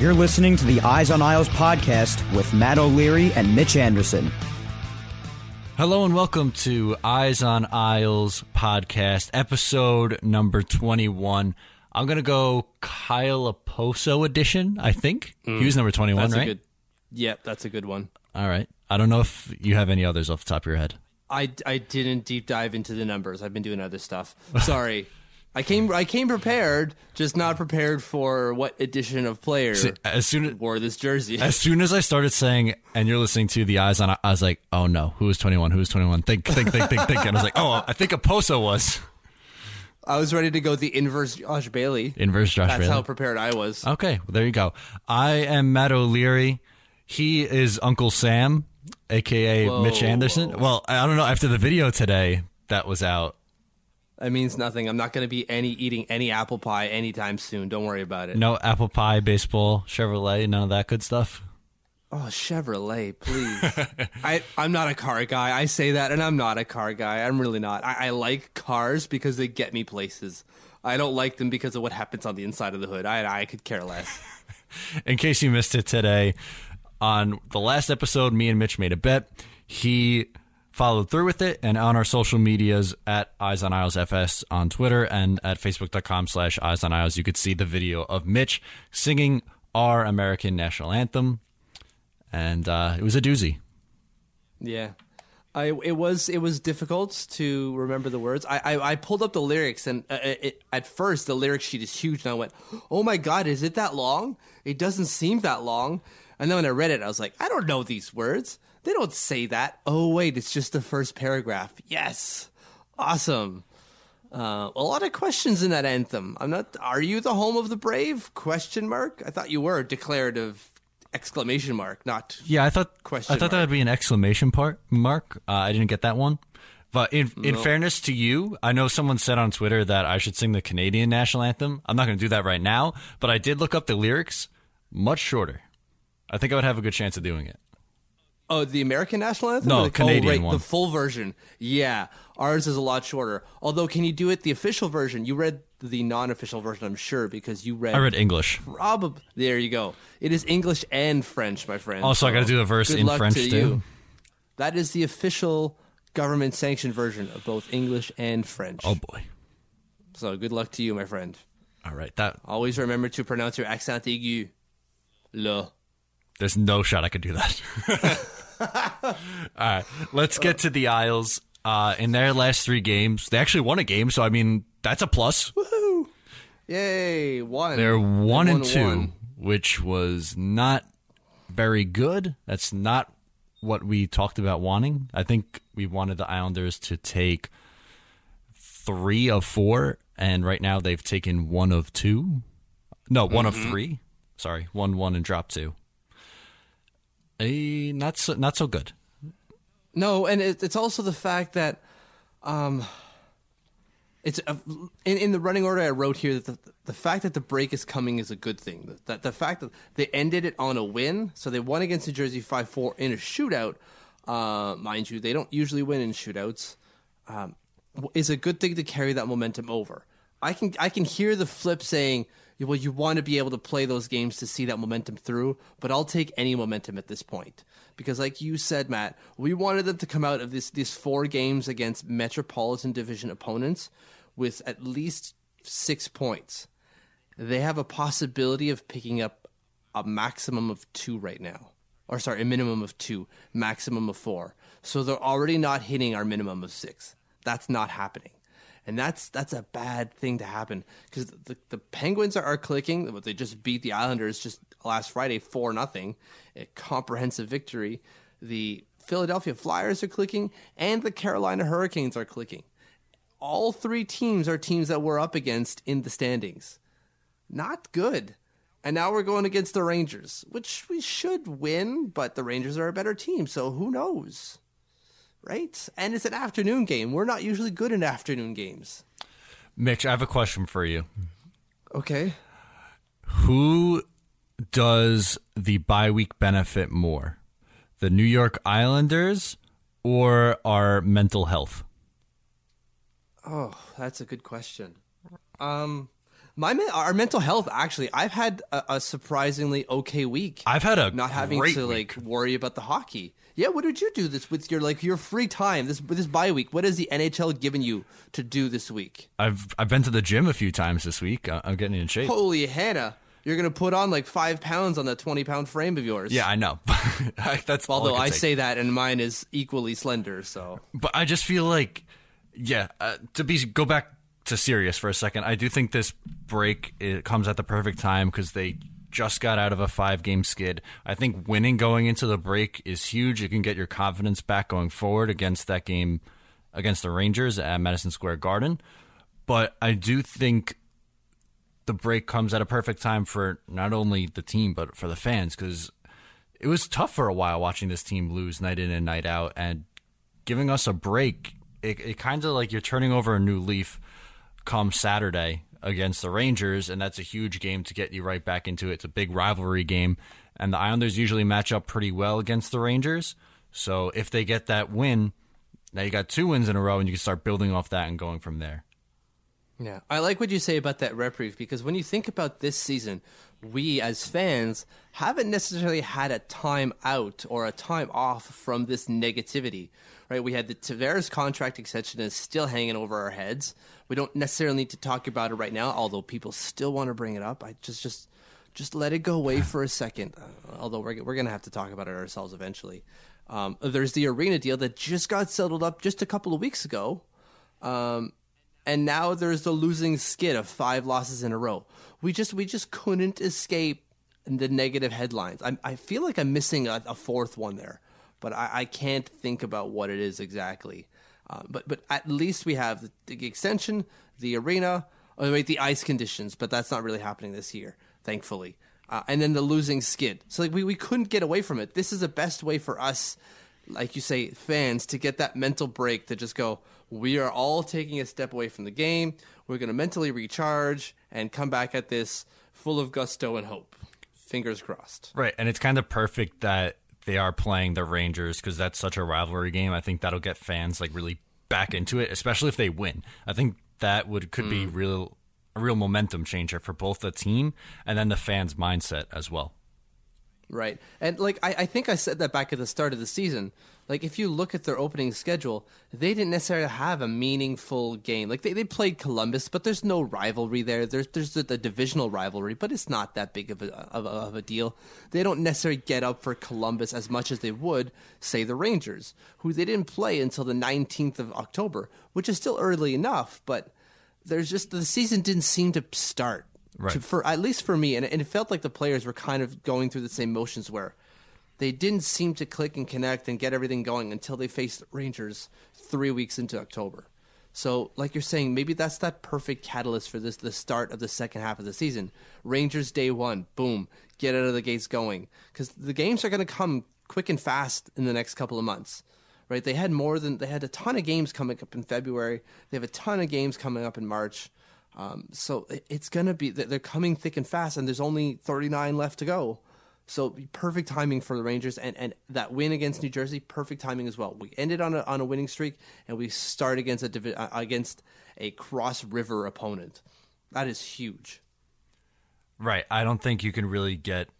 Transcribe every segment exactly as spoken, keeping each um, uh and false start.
You're listening to the Eyes on Isles podcast with Matt O'Leary and Mitch Anderson. Hello and welcome to Eyes on Isles podcast, episode number twenty-one. I'm going to go Kyle Okposo edition, I think. Mm. He was number twenty-one, that's right? Yep, yeah, that's a good one. All right. I don't know if you have any others off the top of your head. I, I didn't deep dive into the numbers. I've been doing other stuff. Sorry. I came I came prepared, just not prepared for what edition of player so, as soon as, wore this jersey. As soon as I started saying, and you're listening to the Eyes on, I was like, oh no, who was twenty-one? Who was twenty-one? Think, think, think, think, think. And I was like, oh, I think Okposo was. I was ready to go the inverse Josh Bailey. Inverse Josh That's Bailey. That's how prepared I was. Okay, well, there you go. I am Matt O'Leary. He is Uncle Sam, a k a. Whoa. Mitch Anderson. Well, I don't know. After the video today that was out. That means nothing. I'm not going to be any eating any apple pie anytime soon. Don't worry about it. No apple pie, baseball, Chevrolet, none of that good stuff. Oh, Chevrolet, please. I, I'm not a car guy. I say that, and I'm not a car guy. I'm really not. I, I like cars because they get me places. I don't like them because of what happens on the inside of the hood. I, I could care less. In case you missed it today, on the last episode, me and Mitch made a bet. He followed through with it, and on our social medias at Eyes on Isles F S on Twitter and at facebook.com slash Eyes on Isles, you could see the video of Mitch singing our American national anthem. And uh, it was a doozy. Yeah, I it was it was difficult to remember the words. I I, I pulled up the lyrics, and uh, it, at first the lyric sheet is huge, and I went, "Oh my God, is it that long? It doesn't seem that long." And then when I read it, I was like, "I don't know these words. They don't say that." Oh wait, it's just the first paragraph. Yes, awesome. Uh, a lot of questions in that anthem. I'm not. Are you the home of the brave? Question mark. I thought you were declarative. Exclamation mark, not yeah. I thought question. I thought that would be an exclamation part mark. Uh, I didn't get that one, but in no. in fairness to you, I know someone said on Twitter that I should sing the Canadian national anthem. I'm not going to do that right now, but I did look up the lyrics. Much shorter. I think I would have a good chance of doing it. Oh, the American national anthem? No, the Canadian oh, right, one. The full version. Yeah, ours is a lot shorter. Although, can you do it the official version? You read the non-official version, I'm sure, because you read... I read English. Probably. There you go. It is English and French, my friend. Also, so I got to do a verse in French, to too. You. That is the official government-sanctioned version of both English and French. Oh, boy. So, good luck to you, my friend. All right. That Always remember to pronounce your accent aigu. Le. There's no shot I could do that. All right, let's get to the Isles. Uh, in their last three games, they actually won a game, so I mean that's a plus. Woohoo! Yay! One. They're one and, and two, one. Which was not very good. That's not what we talked about wanting. I think we wanted the Islanders to take three of four, and right now they've taken one of two. No, one mm-hmm. of three. Sorry, one one and drop two. Uh, not so, not so good. No, and it, it's also the fact that, um, it's a, in in the running order I wrote here that the, the fact that the break is coming is a good thing. That the fact that they ended it on a win, so they won against New Jersey five four in a shootout. Uh, mind you, they don't usually win in shootouts. Um, is a good thing to carry that momentum over. I can I can hear the flip saying, well, you want to be able to play those games to see that momentum through, but I'll take any momentum at this point. Because like you said, Matt, we wanted them to come out of this, these four games against Metropolitan Division opponents with at least six points. They have a possibility of picking up a maximum of two right now. Or sorry, a minimum of two, maximum of four. So they're already not hitting our minimum of six. That's not happening. And that's that's a bad thing to happen because the, the Penguins are, are clicking. They just beat the Islanders just last Friday four nothing, a comprehensive victory. The Philadelphia Flyers are clicking, and the Carolina Hurricanes are clicking. All three teams are teams that we're up against in the standings. Not good. And now we're going against the Rangers, which we should win, but the Rangers are a better team, so who knows? Right? And it's an afternoon game. We're not usually good in afternoon games. Mitch, I have a question for you. Okay. Who does the bye week benefit more? The New York Islanders or our mental health? Oh, that's a good question. Um, my our mental health, actually. I've had a, a surprisingly okay week. I've had a not having great to week. Like worry about the hockey. Yeah, what did you do this with your like your free time? This this bye week. What has the N H L given you to do this week? I've I've been to the gym a few times this week. I'm getting in shape. Holy Hannah, you're gonna put on like five pounds on that twenty pound frame of yours. Yeah, I know. That's although all I, I say that, and mine is equally slender. So, but I just feel like, yeah. Uh, to be go back to serious for a second, I do think this break it comes at the perfect time because they just got out of a five-game skid. I think winning going into the break is huge. You can get your confidence back going forward against that game against the Rangers at Madison Square Garden. But I do think the break comes at a perfect time for not only the team but for the fans because it was tough for a while watching this team lose night in and night out. And giving us a break, it, it kind of like you're turning over a new leaf come Saturday against the Rangers, and that's a huge game to get you right back into it. It's a big rivalry game, and the Islanders usually match up pretty well against the Rangers. So if they get that win, now you got two wins in a row, and you can start building off that and going from there. Yeah, I like what you say about that reprieve, because when you think about this season, we as fans haven't necessarily had a time out or a time off from this negativity. Right, we had the Tavares contract extension is still hanging over our heads. We don't necessarily need to talk about it right now, although people still want to bring it up. I just, just, just let it go away for a second. Uh, although we're we're gonna have to talk about it ourselves eventually. Um, there's the arena deal that just got settled up just a couple of weeks ago, um, and now there's the losing skid of five losses in a row. We just, we just couldn't escape the negative headlines. I I feel like I'm missing a, a fourth one there. But I, I can't think about what it is exactly. Uh, but but at least we have the, the extension, the arena, oh wait, the ice conditions. But that's not really happening this year, thankfully. Uh, and then the losing skid. So like we, we couldn't get away from it. This is the best way for us, like you say, fans, to get that mental break to just go, we are all taking a step away from the game. We're going to mentally recharge and come back at this full of gusto and hope. Fingers crossed. Right, and it's kind of perfect that they are playing the Rangers because that's such a rivalry game. I think that'll get fans like really back into it, especially if they win. I think that would could mm. be real a real momentum changer for both the team and then the fans' mindset as well. Right. And like I, I think I said that back at the start of the season. Like if you look at their opening schedule, they didn't necessarily have a meaningful game. Like they, they played Columbus, but there's no rivalry there. There's there's the, the divisional rivalry, but it's not that big of a, of, a, of a deal. They don't necessarily get up for Columbus as much as they would, say, the Rangers, who they didn't play until the nineteenth of October, which is still early enough, but there's just the season didn't seem to start. Right. To, for at least for me, and, and it felt like the players were kind of going through the same motions where they didn't seem to click and connect and get everything going until they faced the Rangers three weeks into October. So, like you're saying, maybe that's that perfect catalyst for this the start of the second half of the season. Rangers day one, boom, get out of the gates going. Because the games are going to come quick and fast in the next couple of months. Right? They had more than they had a ton of games coming up in February. They have a ton of games coming up in March. Um, so it's going to be, they're coming thick and fast, and there's only thirty-nine left to go. So perfect timing for the Rangers, and, and that win against New Jersey, perfect timing as well. We ended on a, on a winning streak, and we start against a divi- against a cross-river opponent. That is huge. Right. I don't think you can really get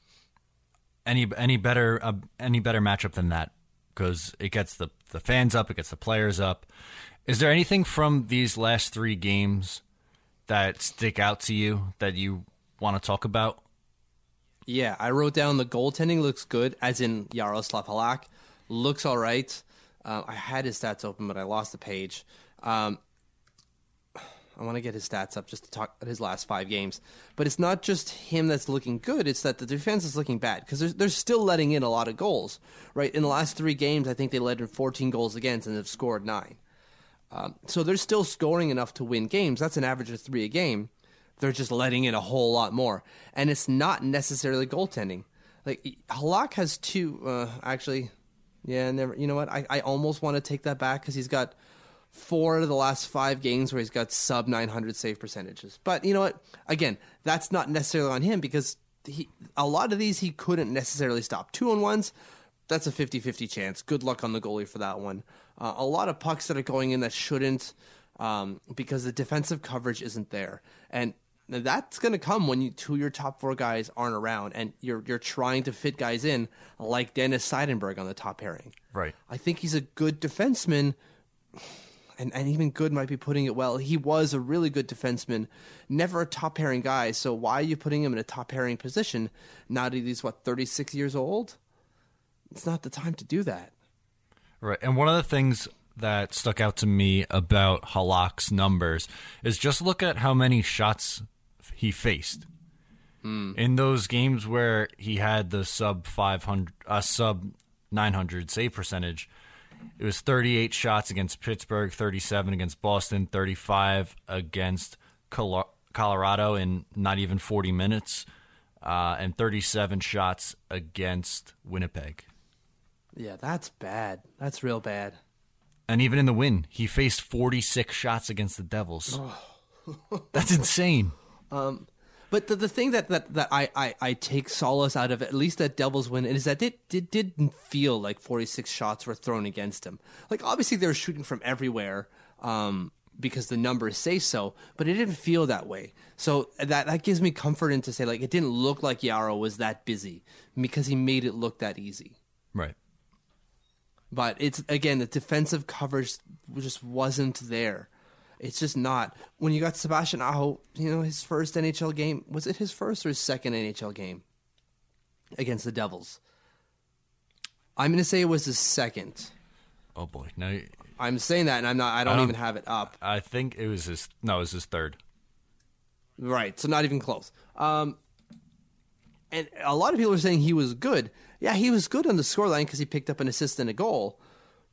any any better uh, any better matchup than that because it gets the, the fans up, it gets the players up. Is there anything from these last three games that stick out to you that you want to talk about? Yeah, I wrote down the goaltending looks good, as in Jaroslav Halák. Looks all right. Uh, I had his stats open, but I lost the page. Um, I want to get his stats up just to talk about his last five games. But it's not just him that's looking good. It's that the defense is looking bad because they're, they're still letting in a lot of goals. Right? In the last three games, I think they let in fourteen goals against and have scored nine. Um, so they're still scoring enough to win games. That's an average of three a game. They're just letting in a whole lot more. And it's not necessarily goaltending. Like, Halák has two, uh, actually, yeah, never. You know what? I, I almost want to take that back because he's got four out of the last five games where he's got sub nine hundred save percentages. But you know what? Again, that's not necessarily on him because he, a lot of these he couldn't necessarily stop. Two-on-ones, that's a fifty-fifty chance. Good luck on the goalie for that one. Uh, a lot of pucks that are going in that shouldn't um, because the defensive coverage isn't there. And now that's going to come when you, two of your top four guys aren't around and you're you're trying to fit guys in like Dennis Seidenberg on the top pairing. Right. I think he's a good defenseman, and, and even good might be putting it well. He was a really good defenseman, never a top pairing guy, so why are you putting him in a top pairing position now that he's, what, thirty-six years old? It's not the time to do that. Right, and one of the things that stuck out to me about Halak's numbers is just look at how many shots he faced mm. in those games where he had the sub five hundred, uh, sub nine hundred save percentage. It was thirty-eight shots against Pittsburgh, thirty-seven against Boston, thirty-five against Col- Colorado in not even forty minutes, uh, and thirty-seven shots against Winnipeg. Yeah, that's bad. That's real bad. And even in the win, he faced forty-six shots against the Devils. Oh. That's insane. Um, but the, the thing that, that, that I, I, I take solace out of, at least that Devils win, is that it, it didn't feel like forty-six shots were thrown against him. Like, obviously, they were shooting from everywhere um, because the numbers say so, but it didn't feel that way. So that, that gives me comfort in to say, like, it didn't look like Jaro was that busy because he made it look that easy. Right. But it's, again, the defensive coverage just wasn't there. It's just not. When you got Sebastian Aho, you know, his first N H L game, was it his first or his second N H L game against the Devils? I'm going to say it was his second. Oh, boy. Now you, I'm saying that, and I'm not, I don't, I don't even have it up. I think it was his, no, it was his third. Right, so not even close. Um, and a lot of people are saying he was good. Yeah, he was good on the scoreline because he picked up an assist and a goal,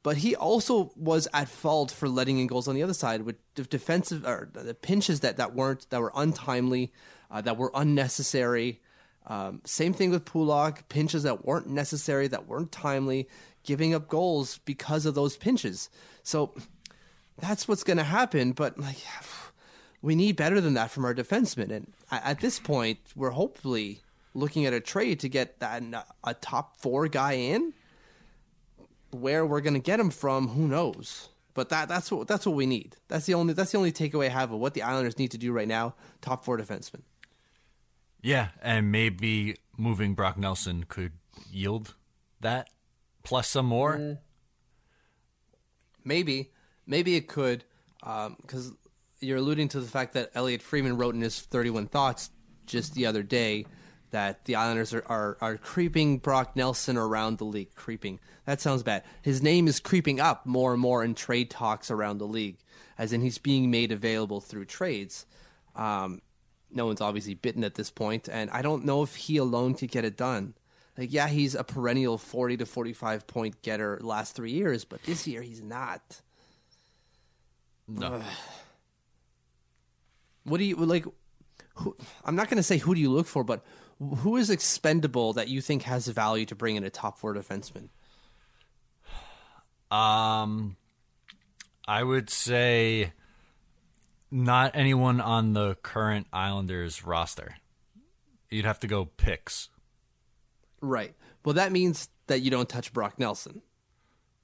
but he also was at fault for letting in goals on the other side with defensive or the pinches that, that weren't that were untimely, uh, that were unnecessary. Um, same thing with Pulock, pinches that weren't necessary, that weren't timely, giving up goals because of those pinches. So that's what's going to happen. But like, we need better than that from our defensemen, and at this point, we're hopefully looking at a trade to get that, a top four guy in. Where we're going to get him from, who knows? But that that's what that's what we need. That's the only that's the only takeaway I have of what the Islanders need to do right now. Top four defensemen. Yeah, and maybe moving Brock Nelson could yield that plus some more. Mm. Maybe, maybe it could, because um, you're alluding to the fact that Elliotte Friedman wrote in his thirty-one Thoughts just the other day that the Islanders are, are, are creeping Brock Nelson around the league. Creeping. That sounds bad. His name is creeping up more and more in trade talks around the league, as in he's being made available through trades. Um, no one's obviously bitten at this point, and I don't know if he alone could get it done. Like, yeah, he's a perennial forty to forty-five point getter last three years, but this year he's not. No. Ugh. What do you, like, who, I'm not going to say who do you look for, but who is expendable that you think has value to bring in a top four defenseman? Um, I would say not anyone on the current Islanders roster. You'd have to go picks. Right. Well, that means that you don't touch Brock Nelson.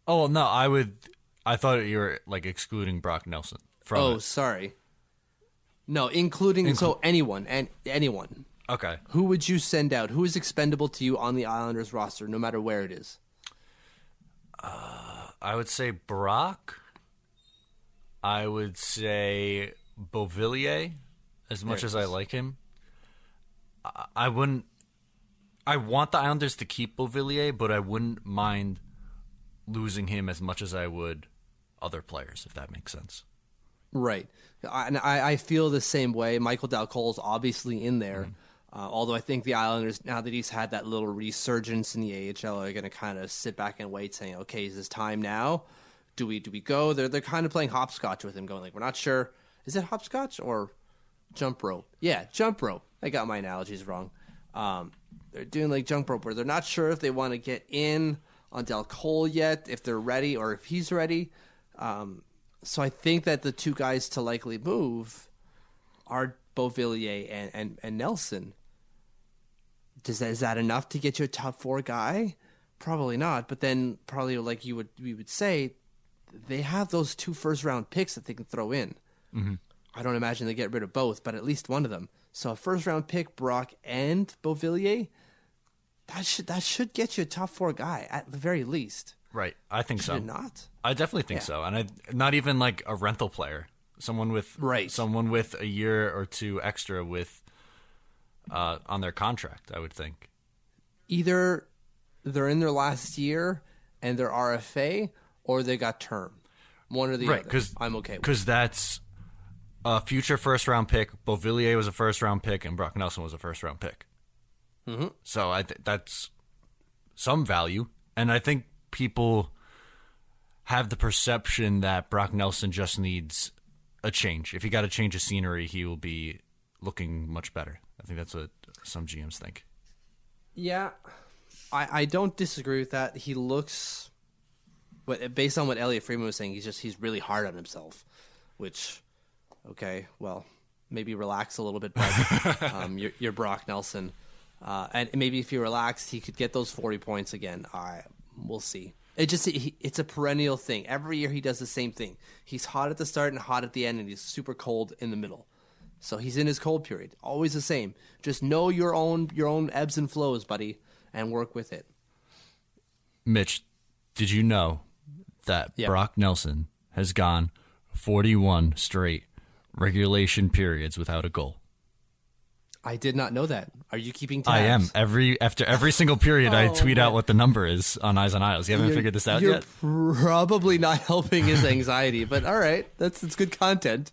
Oh, no, I would. I thought you were like excluding Brock Nelson from. Oh, it. sorry. No, including Inclu- so anyone and anyone. Okay. Who would you send out? Who is expendable to you on the Islanders roster, no matter where it is? Uh, I would say Brock. I would say Beauvillier as much as I like him, I, I wouldn't. I want the Islanders to keep Beauvillier, but I wouldn't mind losing him as much as I would other players, if that makes sense. Right. I, and I, I feel the same way. Michael Dal Colle is obviously in there, mm-hmm. uh, although I think the Islanders, now that he's had that little resurgence in the A H L, are going to kind of sit back and wait, saying, okay, is this time now? Do we do we go? They're, they're kind of playing hopscotch with him, going like, we're not sure. Is it hopscotch or jump rope? Yeah, jump rope. I got my analogies wrong. Um, they're doing like jump rope where they're not sure if they want to get in on Dal Colle yet, if they're ready or if he's ready. Um, so I think that the two guys to likely move are Beauvillier and, and, and Nelson. Does that, is that enough to get you a top four guy? Probably not. But then probably like you would, we would say, they have those two first round picks that they can throw in. Mm-hmm. I don't imagine they get rid of both, but at least one of them. So a first round pick, Brock and Beauvillier, that should that should get you a top four guy at the very least. Right, I think should so. It not, I definitely think yeah. so, and I, not even like a rental player, someone with right. someone with a year or two extra with uh, on their contract. I would think either they're in their last year and they're R F A, or they got term. One or the right, other. Cause, I'm okay with. Because that's a future first-round pick. Beauvillier was a first-round pick, and Brock Nelson was a first-round pick. Mm-hmm. So I th- that's some value. And I think people have the perception that Brock Nelson just needs a change. If he got a change of scenery, he will be looking much better. I think that's what some G Ms think. Yeah, I, I don't disagree with that. He looks... But based on what Elliotte Friedman was saying, he's just he's really hard on himself, which, okay, well, maybe relax a little bit, but um, you're, you're Brock Nelson. Uh, and maybe if he relaxed, he could get those forty points again. I, we'll see. It just he, it's a perennial thing. Every year he does the same thing. He's hot at the start and hot at the end, and he's super cold in the middle. So he's in his cold period. Always the same. Just know your own your own ebbs and flows, buddy, and work with it. Mitch, did you know that yep. Brock Nelson has gone forty-one straight regulation periods without a goal? I did not know that. Are you keeping tabs? I am. Every after every single period, oh, I tweet man. out what the number is on Eyes on Isles. You haven't you're, figured this out you're yet? You're probably not helping his anxiety, but all right, that's it's good content.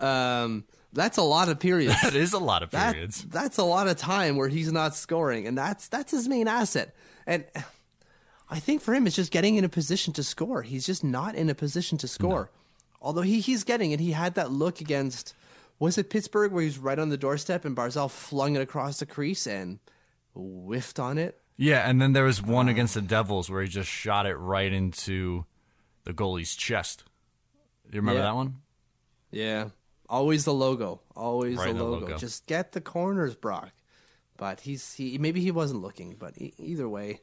Um, that's a lot of periods. That is a lot of periods. That, that's a lot of time where he's not scoring, and that's that's his main asset. And I think for him, it's just getting in a position to score. He's just not in a position to score. No. Although he, he's getting it. He had that look against, was it Pittsburgh, where he was right on the doorstep and Barzal flung it across the crease and whiffed on it? Yeah, and then there was one um, against the Devils where he just shot it right into the goalie's chest. You remember yeah. that one? Yeah. Always the logo. Always right the, logo. the logo. Just get the corners, Brock. But he's he maybe he wasn't looking, but he, either way...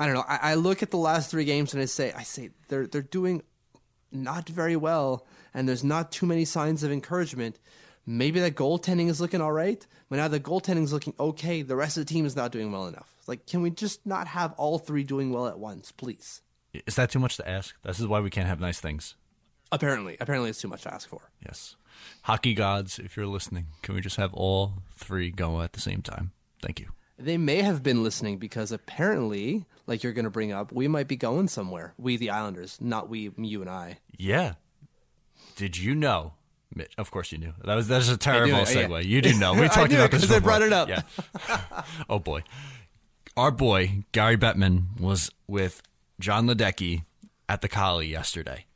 I don't know. I, I look at the last three games and I say, I say they're they're doing not very well, and there's not too many signs of encouragement. Maybe that goaltending is looking all right, but now the goaltending is looking okay. The rest of the team is not doing well enough. Like, can we just not have all three doing well at once, please? Is that too much to ask? This is why we can't have nice things. Apparently, apparently it's too much to ask for. Yes, hockey gods, if you're listening, can we just have all three go at the same time? Thank you. They may have been listening because apparently, like you're going to bring up, we might be going somewhere. We, the Islanders, not we, you and I. Yeah. Did you know, Mitch? Of course you knew. That was that's a terrible segue. Yeah. You do know. We talked about this before. I brought it up. Yeah. Oh boy, our boy Gary Bettman was with John Ledecky at the Collie yesterday.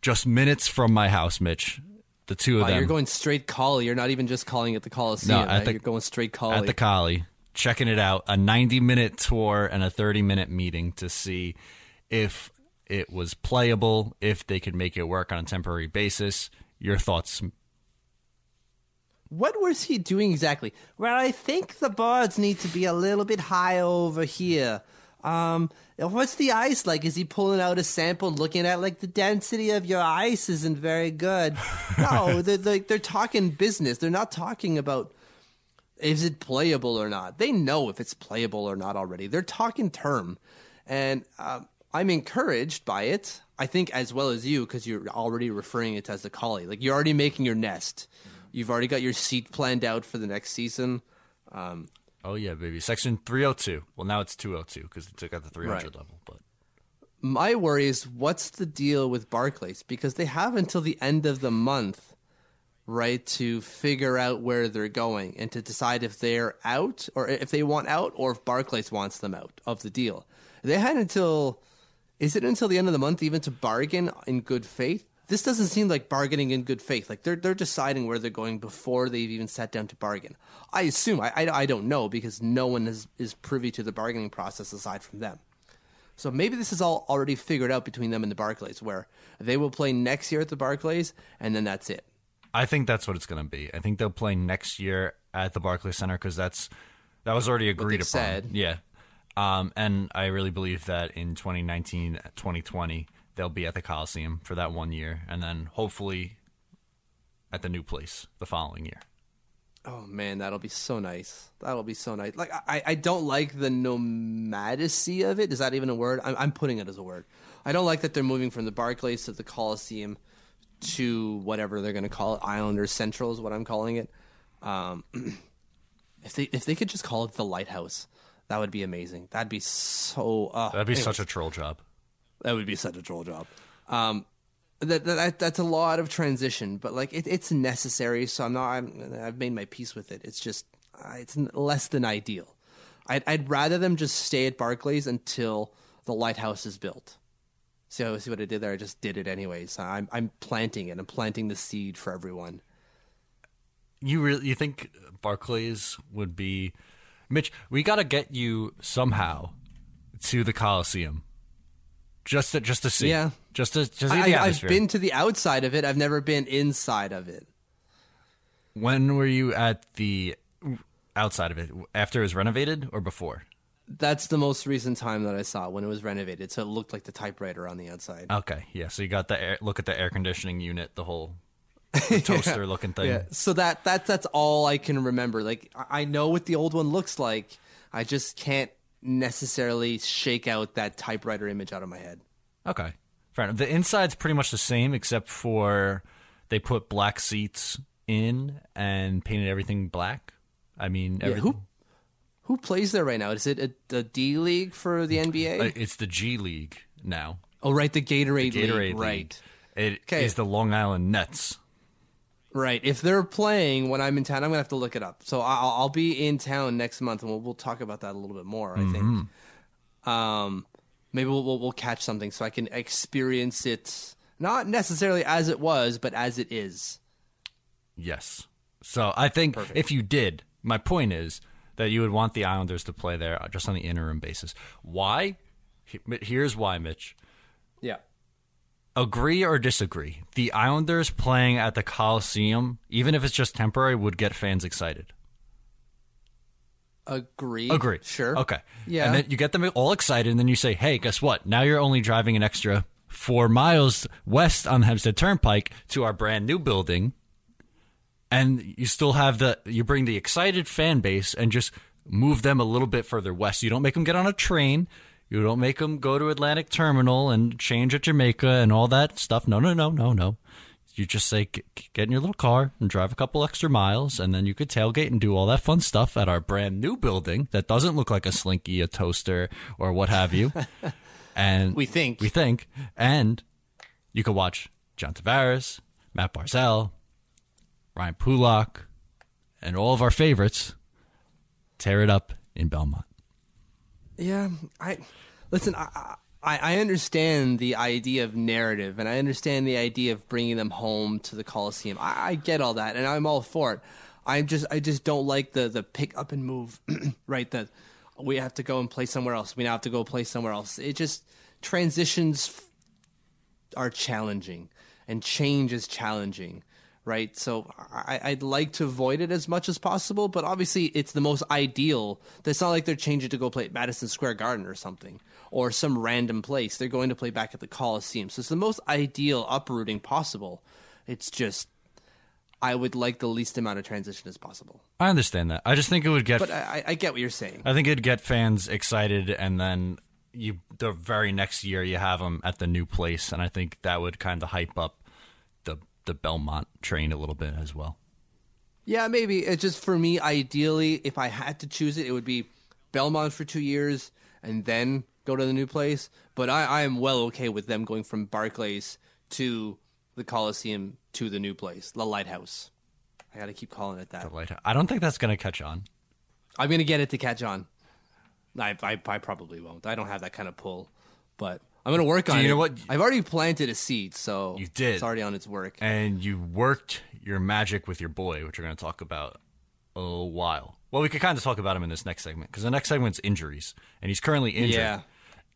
Just minutes from my house, Mitch. The two of wow, them. You're going straight Collie. You're not even just calling it the Coliseum. No, at right? the, you're going straight Collie. At the Collie. Checking it out, a ninety-minute tour and a thirty-minute meeting to see if it was playable, if they could make it work on a temporary basis. Your thoughts? What was he doing exactly? Well, I think the boards need to be a little bit high over here. Um, what's the ice like? Is he pulling out a sample and looking at, like, the density of your ice isn't very good? No, they're, they're, they're talking business. They're not talking about... Is it playable or not? They know if it's playable or not already. They're talking term. And uh, I'm encouraged by it, I think, as well as you, because you're already referring it as the Collie. Like, you're already making your nest. You've already got your seat planned out for the next season. Um, oh, yeah, baby. Section three oh two. Well, now it's two oh two because they took out the three hundred right. level. But my worry is, what's the deal with Barclays? Because they have until the end of the month, right, to figure out where they're going and to decide if they're out or if they want out or if Barclays wants them out of the deal. They had until... Is it until the end of the month even to bargain in good faith? This doesn't seem like bargaining in good faith. Like they're they're deciding where they're going before they've even sat down to bargain. I assume. I, I, I don't know because no one is, is privy to the bargaining process aside from them. So maybe this is all already figured out between them and the Barclays where they will play next year at the Barclays and then that's it. I think that's what it's going to be. I think they'll play next year at the Barclays Center because that's that was already agreed upon. Said. Yeah. Um, and I really believe that in twenty nineteen, twenty twenty, they'll be at the Coliseum for that one year and then hopefully at the new place the following year. Oh, man, that'll be so nice. That'll be so nice. Like, I, I don't like the nomadacy of it. Is that even a word? I'm, I'm putting it as a word. I don't like that they're moving from the Barclays to the Coliseum to whatever they're going to call it. Islanders Central is what I'm calling it. Um, if they if they could just call it the Lighthouse. That would be amazing. That'd be so... Uh, That'd be anyways. such a troll job. That would be such a troll job. Um, that, that That's a lot of transition, but like it, it's necessary, so I'm not, I'm, I've made my peace with it. It's just... Uh, it's less than ideal. I'd, I'd rather them just stay at Barclays until the Lighthouse is built. So see what I did there? I just did it anyways. I'm, I'm planting it. I'm planting the seed for everyone. You really, you think Barclays would be... Mitch, we got to get you somehow to the Coliseum, just to, just to see. Yeah, just to just see I, the atmosphere. I've been to the outside of it. I've never been inside of it. When were you at the outside of it? After it was renovated or before? That's the most recent time that I saw it, when it was renovated. So it looked like the typewriter on the outside. Okay, yeah. So you got the air, look at the air conditioning unit, the whole. The toaster yeah. looking thing. Yeah. So that, that that's all I can remember. Like I know what the old one looks like. I just can't necessarily shake out that typewriter image out of my head. Okay, fair enough. The inside's pretty much the same except for they put black seats in and painted everything black. I mean, everything. Yeah, who who plays there right now? Is it a, the D League for the N B A? It's the G League now. Oh, right, the Gatorade, the Gatorade League. League. Right, it okay. is the Long Island Nets. Right. If they're playing when I'm in town, I'm gonna have to look it up. So I'll, I'll be in town next month, and we'll, we'll talk about that a little bit more. I mm-hmm. think. Um, maybe we'll, we'll we'll catch something so I can experience it, not necessarily as it was, but as it is. Yes. So I think Perfect. If you did, my point is that you would want the Islanders to play there just on the interim basis. Why? Here's why, Mitch. Yeah. Agree or disagree, the Islanders playing at the Coliseum, even if it's just temporary, would get fans excited. Agree. Agree. Sure. Okay. Yeah. And then you get them all excited, and then you say, hey, guess what? Now you're only driving an extra four miles west on Hempstead Turnpike to our brand new building, and you still have the, you bring the excited fan base and just move them a little bit further west. You don't make them get on a train. You don't make them go to Atlantic Terminal and change at Jamaica and all that stuff. No, no, no, no, no. You just say, get, get in your little car and drive a couple extra miles, and then you could tailgate and do all that fun stuff at our brand new building that doesn't look like a slinky, a toaster, or what have you. And we think. We think. And you could watch John Tavares, Matt Barzal, Ryan Pulock, and all of our favorites tear it up in Belmont. Yeah, I listen. I, I I understand the idea of narrative, and I understand the idea of bringing them home to the Coliseum. I, I get all that, and I'm all for it. I just I just don't like the the pick up and move, right? That we have to go and play somewhere else. We now have to go play somewhere else. It just transitions are challenging, and change is challenging, right? So I, I'd like to avoid it as much as possible, but obviously it's the most ideal. It's not like they're changing to go play at Madison Square Garden or something, or some random place. They're going to play back at the Coliseum. So it's the most ideal uprooting possible. It's just, I would like the least amount of transition as possible. I understand that. I just think it would get... But I, I get what you're saying. I think it'd get fans excited, and then you the very next year you have them at the new place, and I think that would kind of hype up the Belmont train a little bit as well. Yeah, maybe. It's just for me, ideally, if I had to choose it, it would be Belmont for two years and then go to the new place. But I, I am well okay with them going from Barclays to the Coliseum to the new place, the Lighthouse. I got to keep calling it that. The Lighthouse. I don't think that's going to catch on. I'm going to get it to catch on. I, I I probably won't. I don't have that kind of pull, but I'm going to work on it. Do you know what? I've already planted a seed, so you did. It's already on its work. And you worked your magic with your boy, which we're going to talk about a while. Well, we could kind of talk about him in this next segment, because the next segment's injuries, and he's currently injured. Yeah.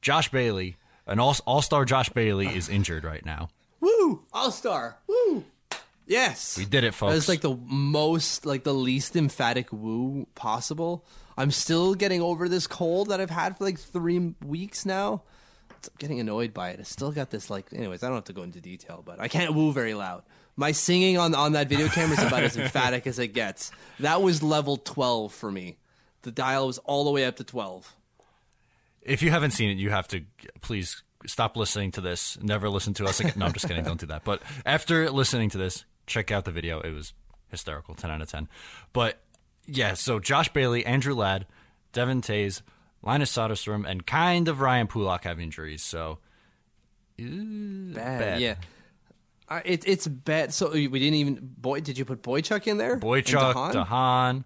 Josh Bailey, an all, all-star Josh Bailey is injured right now. Woo! All-star! Woo! Yes! We did it, folks. That's like the most, like the least emphatic woo possible. I'm still getting over this cold that I've had for like three weeks now. I'm getting annoyed by it. I still got this like... Anyways, I don't have to go into detail, but I can't woo very loud. My singing on, on that video camera is about as emphatic as it gets. That was level twelve for me. The dial was all the way up to twelve. If you haven't seen it, you have to... Please stop listening to this. Never listen to us again. No, I'm just kidding. Don't do that. But after listening to this, check out the video. It was hysterical. ten out of ten. But yeah, so Josh Bailey, Andrew Ladd, Devon Toews, Linus Sorokin, and kind of Ryan Pulock have injuries, so ooh, bad. bad. Yeah, uh, it, it's bad. So we didn't even. Boy, did you put Boychuk in there? Boychuk, de Haan,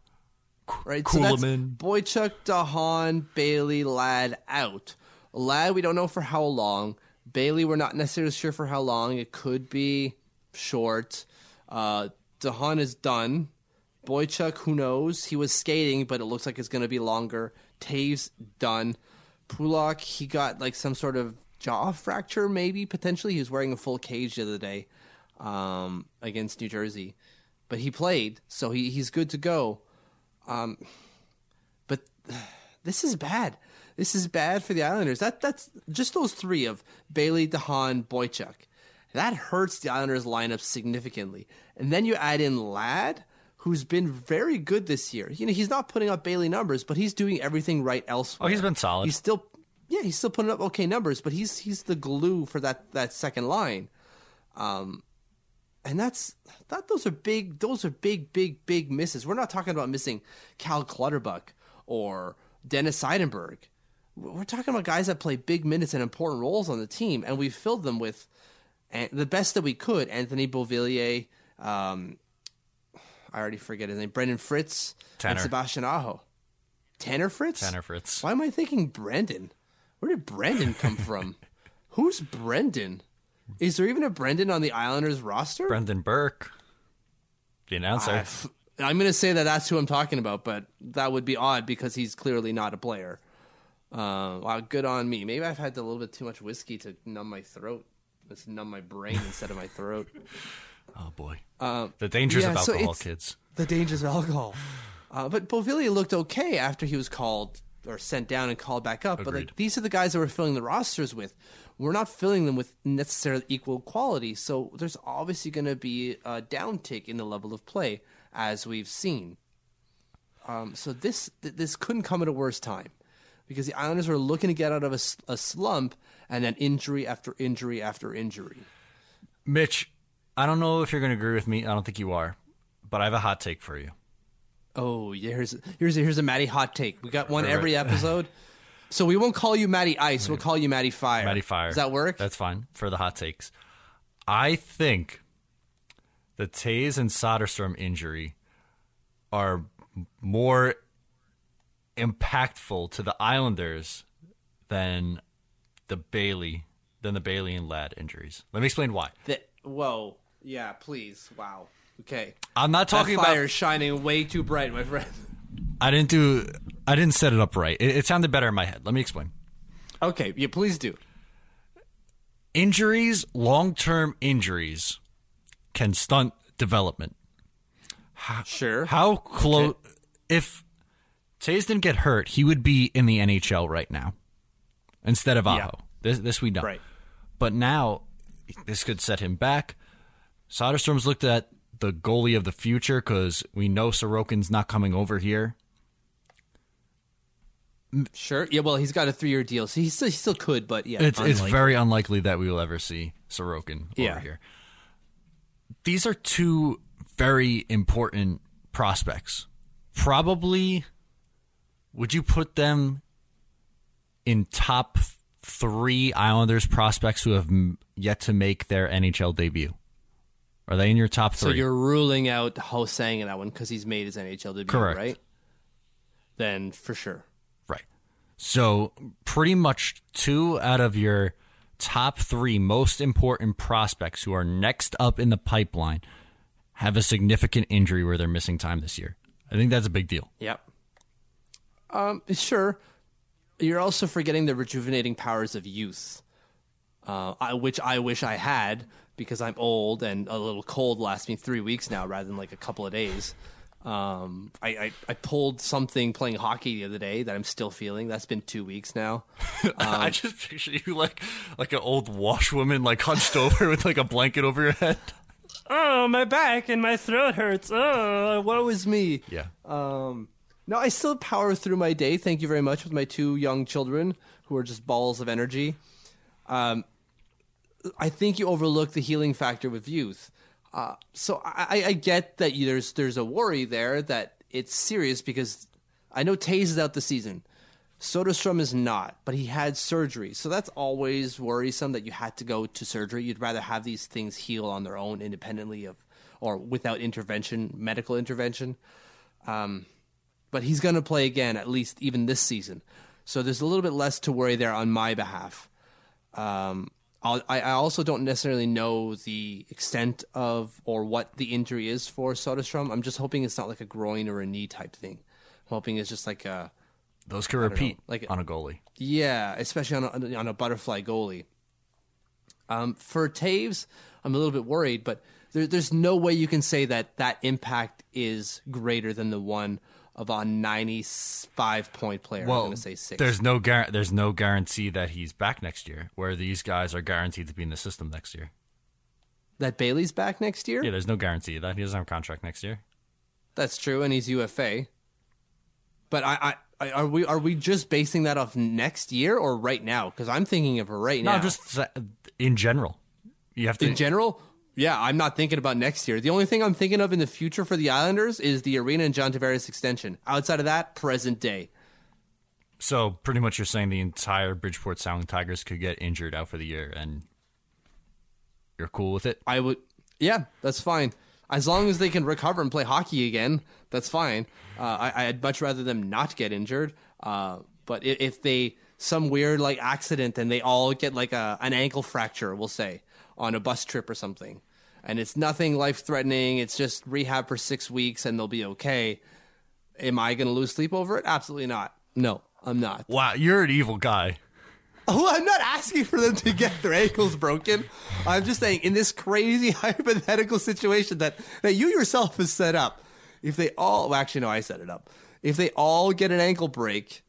right? Kuhlman. So Boychuk, de Haan, Bailey, Ladd out. Ladd, we don't know for how long. Bailey, we're not necessarily sure for how long. It could be short. Uh, de Haan is done. Boychuk, who knows? He was skating, but it looks like it's going to be longer. Toews done. Pulock, he got like some sort of jaw fracture, maybe, potentially. He was wearing a full cage the other day um, against New Jersey. But he played, so he, he's good to go. Um, but this is bad. This is bad for the Islanders. That That's just those three of Bailey, de Haan, Boychuk. That hurts the Islanders' lineup significantly. And then you add in Ladd, who's been very good this year. You know, he's not putting up Bailey numbers, but he's doing everything right elsewhere. Oh, he's been solid. He's still, yeah, he's still putting up okay numbers, but he's he's the glue for that that second line. Um, and that's that. Those are big. Those are big, big, big misses. We're not talking about missing Cal Clutterbuck or Dennis Seidenberg. We're talking about guys that play big minutes and important roles on the team, and we filled them with and the best that we could. Anthony Beauvillier. Um, I already forget his name. Brendan Fritz Tanner. and Sebastian Aho. Tanner Fritz? Tanner Fritz. Why am I thinking Brendan? Where did Brendan come from? Who's Brendan? Is there even a Brendan on the Islanders roster? Brendan Burke, the announcer. I, I'm going to say that that's who I'm talking about, but that would be odd because he's clearly not a player. Uh, wow, good on me. Maybe I've had a little bit too much whiskey to numb my throat. Let's numb my brain instead of my throat. Oh, boy. Uh, the dangers yeah, of alcohol, so kids. The dangers of alcohol. Uh, but Beauvillier looked okay after he was called or sent down and called back up. Agreed. But like, these are the guys that we're filling the rosters with. We're not filling them with necessarily equal quality. So there's obviously going to be a downtick in the level of play, as we've seen. Um, so this th- this couldn't come at a worse time because the Islanders were looking to get out of a, a slump and then injury after injury after injury. Mitch, I don't know if you're going to agree with me. I don't think you are, but I have a hot take for you. Oh, yeah, here's here's a, here's a Matty hot take. We got one right, every right. episode, so we won't call you Matty Ice. We'll call you Matty Fire. Matty Fire. Does that work? That's fine for the hot takes. I think the Toews and Soderstrom injury are more impactful to the Islanders than the Bailey than the Bailey and Ladd injuries. Let me explain why. The, whoa. Yeah, please. Wow. Okay. I'm not talking about... That fire is shining way too bright, my friend. I didn't do... I didn't set it up right. It, it sounded better in my head. Let me explain. Okay. Yeah, please do. Injuries, long-term injuries, can stunt development. How, sure. How close... Okay. If Toews didn't get hurt, he would be in the N H L right now instead of Aho. Yeah. This, this we know. Right. But now... This could set him back. Soderstrom's looked at the goalie of the future because we know Sorokin's not coming over here. Sure. Yeah, well, he's got a three-year deal, so he still, he still could, but yeah. It's, it's very unlikely that we will ever see Sorokin yeah. over here. These are two very important prospects, probably, would you put them in top three Islanders prospects who have yet to make their N H L debut? Are they in your top three? So you're ruling out Hosang in that one because he's made his N H L debut, correct, right? Then for sure. Right. So pretty much two out of your top three most important prospects who are next up in the pipeline have a significant injury where they're missing time this year. I think that's a big deal. Yep. Um, sure. You're also forgetting the rejuvenating powers of youth, uh, I, which I wish I had because I'm old and a little cold lasts me three weeks now rather than like a couple of days. Um, I, I, I pulled something playing hockey the other day that I'm still feeling. That's been two weeks now. Um, I just picture you like like an old washwoman, like hunched over with like a blanket over your head. Oh, my back and my throat hurts. Oh, woe is me. Yeah. Um. No, I still power through my day, thank you very much, with my two young children who are just balls of energy. Um, I think you overlook the healing factor with youth. Uh, so I, I get that you, there's there's a worry there that it's serious because I know Tays is out the season. Soderstrom is not, but he had surgery. So that's always worrisome that you had to go to surgery. You'd rather have these things heal on their own independently of or without intervention, medical intervention. Um But he's going to play again, at least even this season. So there's a little bit less to worry there on my behalf. Um, I, I also don't necessarily know the extent of or what the injury is for Soderstrom. I'm just hoping it's not like a groin or a knee type thing. I'm hoping it's just like a... Those can repeat know, like on a goalie. Yeah, especially on a, on a butterfly goalie. Um, for Taves, I'm a little bit worried, but there, there's no way you can say that that impact is greater than the one... of a ninety-five point player. Well, I'm going to say six. There's no gar- there's no guarantee that he's back next year, where these guys are guaranteed to be in the system next year. That Bailey's back next year? Yeah, there's no guarantee of that. He doesn't have a contract next year. That's true, and he's U F A. But I, I, I are we are we just basing that off next year or right now? Because I'm thinking of right no, now. No, just in general. You have to In general? Yeah, I'm not thinking about next year. The only thing I'm thinking of in the future for the Islanders is the arena and John Tavares extension. Outside of that, present day. So pretty much you're saying the entire Bridgeport Sound Tigers could get injured out for the year, and you're cool with it? I would. Yeah, that's fine. As long as they can recover and play hockey again, that's fine. Uh, I, I'd much rather them not get injured. Uh, but if, if they some weird like accident and they all get like a an ankle fracture, we'll say, on a bus trip or something, and it's nothing life-threatening, it's just rehab for six weeks and they'll be okay. Am I going to lose sleep over it? Absolutely not. No, I'm not. Wow, you're an evil guy. Oh, I'm not asking for them to get their ankles broken. I'm just saying in this crazy hypothetical situation that, that you yourself has set up, if they all, well, actually, no, I set it up. If they all get an ankle break,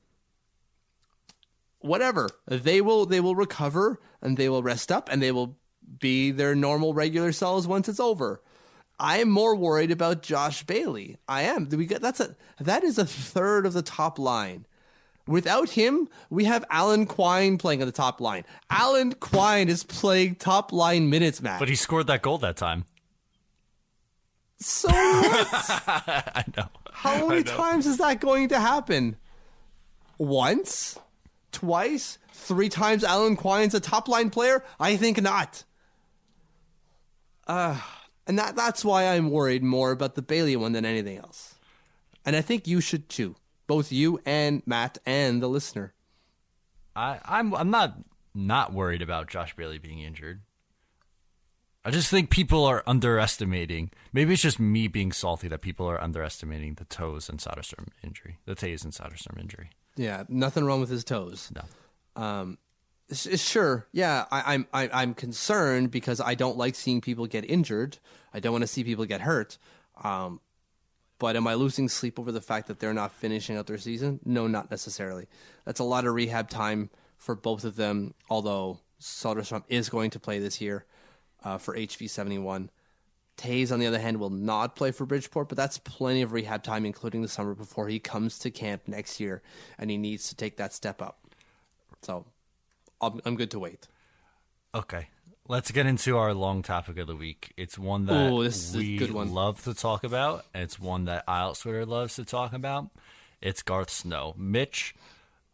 whatever, they will, they will recover and they will rest up and they will be their normal regular selves once it's over. I am more worried about Josh Bailey. I am. We got that's a that is a third of the top line. Without him, we have Alan Quine playing on the top line. Alan Quine is playing top line minutes, Matt. But he scored that goal that time. So what? I know. How many know. times is that going to happen? Once? Twice? Three times Alan Quine's a top line player? I think not. Uh, and that, that's why I'm worried more about the Bailey one than anything else. And I think you should too. Both you and Matt and the listener. I, I'm I'm not not worried about Josh Bailey being injured. I just think people are underestimating. Maybe it's just me being salty that people are underestimating the toes and Soderstrom injury. The Tays and Soderstrom injury. Yeah, nothing wrong with his toes. No. Um, sure. Yeah, I, I'm I, I'm concerned because I don't like seeing people get injured. I don't want to see people get hurt. Um, but am I losing sleep over the fact that they're not finishing out their season? No, not necessarily. That's a lot of rehab time for both of them. Although Soderstrom is going to play this year uh, for H V seventy-one. Tays, on the other hand, will not play for Bridgeport, but that's plenty of rehab time, including the summer before he comes to camp next year, and he needs to take that step up. So I'm good to wait. Okay. Let's get into our long topic of the week. It's one that Ooh, this is we a good one. love to talk about, and it's one that Isles Twitter loves to talk about. It's Garth Snow. Mitch,